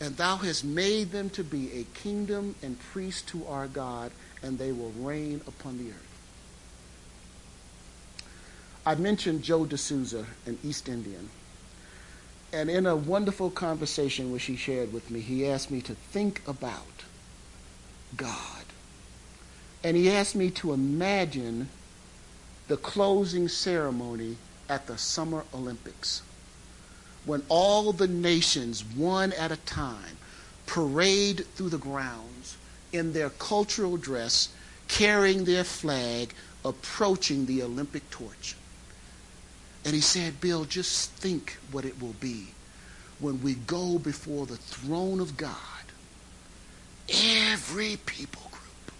And thou hast made them to be a kingdom and priests to our God, and they will reign upon the earth. I mentioned Joe D'Souza, an East Indian. And in a wonderful conversation which he shared with me, he asked me to think about God. And he asked me to imagine the closing ceremony at the Summer Olympics, when all the nations, one at a time, parade through the grounds in their cultural dress, carrying their flag, approaching the Olympic torch. And he said, Bill, just think what it will be when we go before the throne of God. Every people group,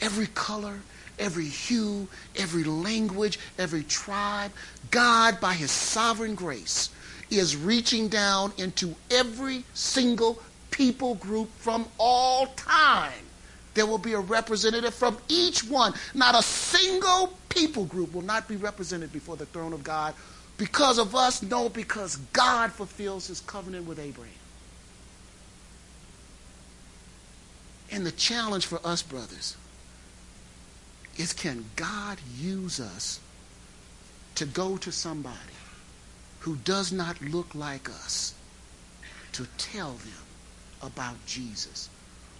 every color, every hue, every language, every tribe, God, by his sovereign grace, is reaching down into every single people group from all time. There will be a representative from each one. Not a single people group will not be represented before the throne of God because of us. No, because God fulfills his covenant with Abraham. And the challenge for us, brothers, is can God use us to go to somebody who does not look like us, to tell them about Jesus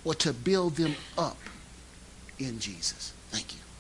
or to build them up in Jesus? Thank you.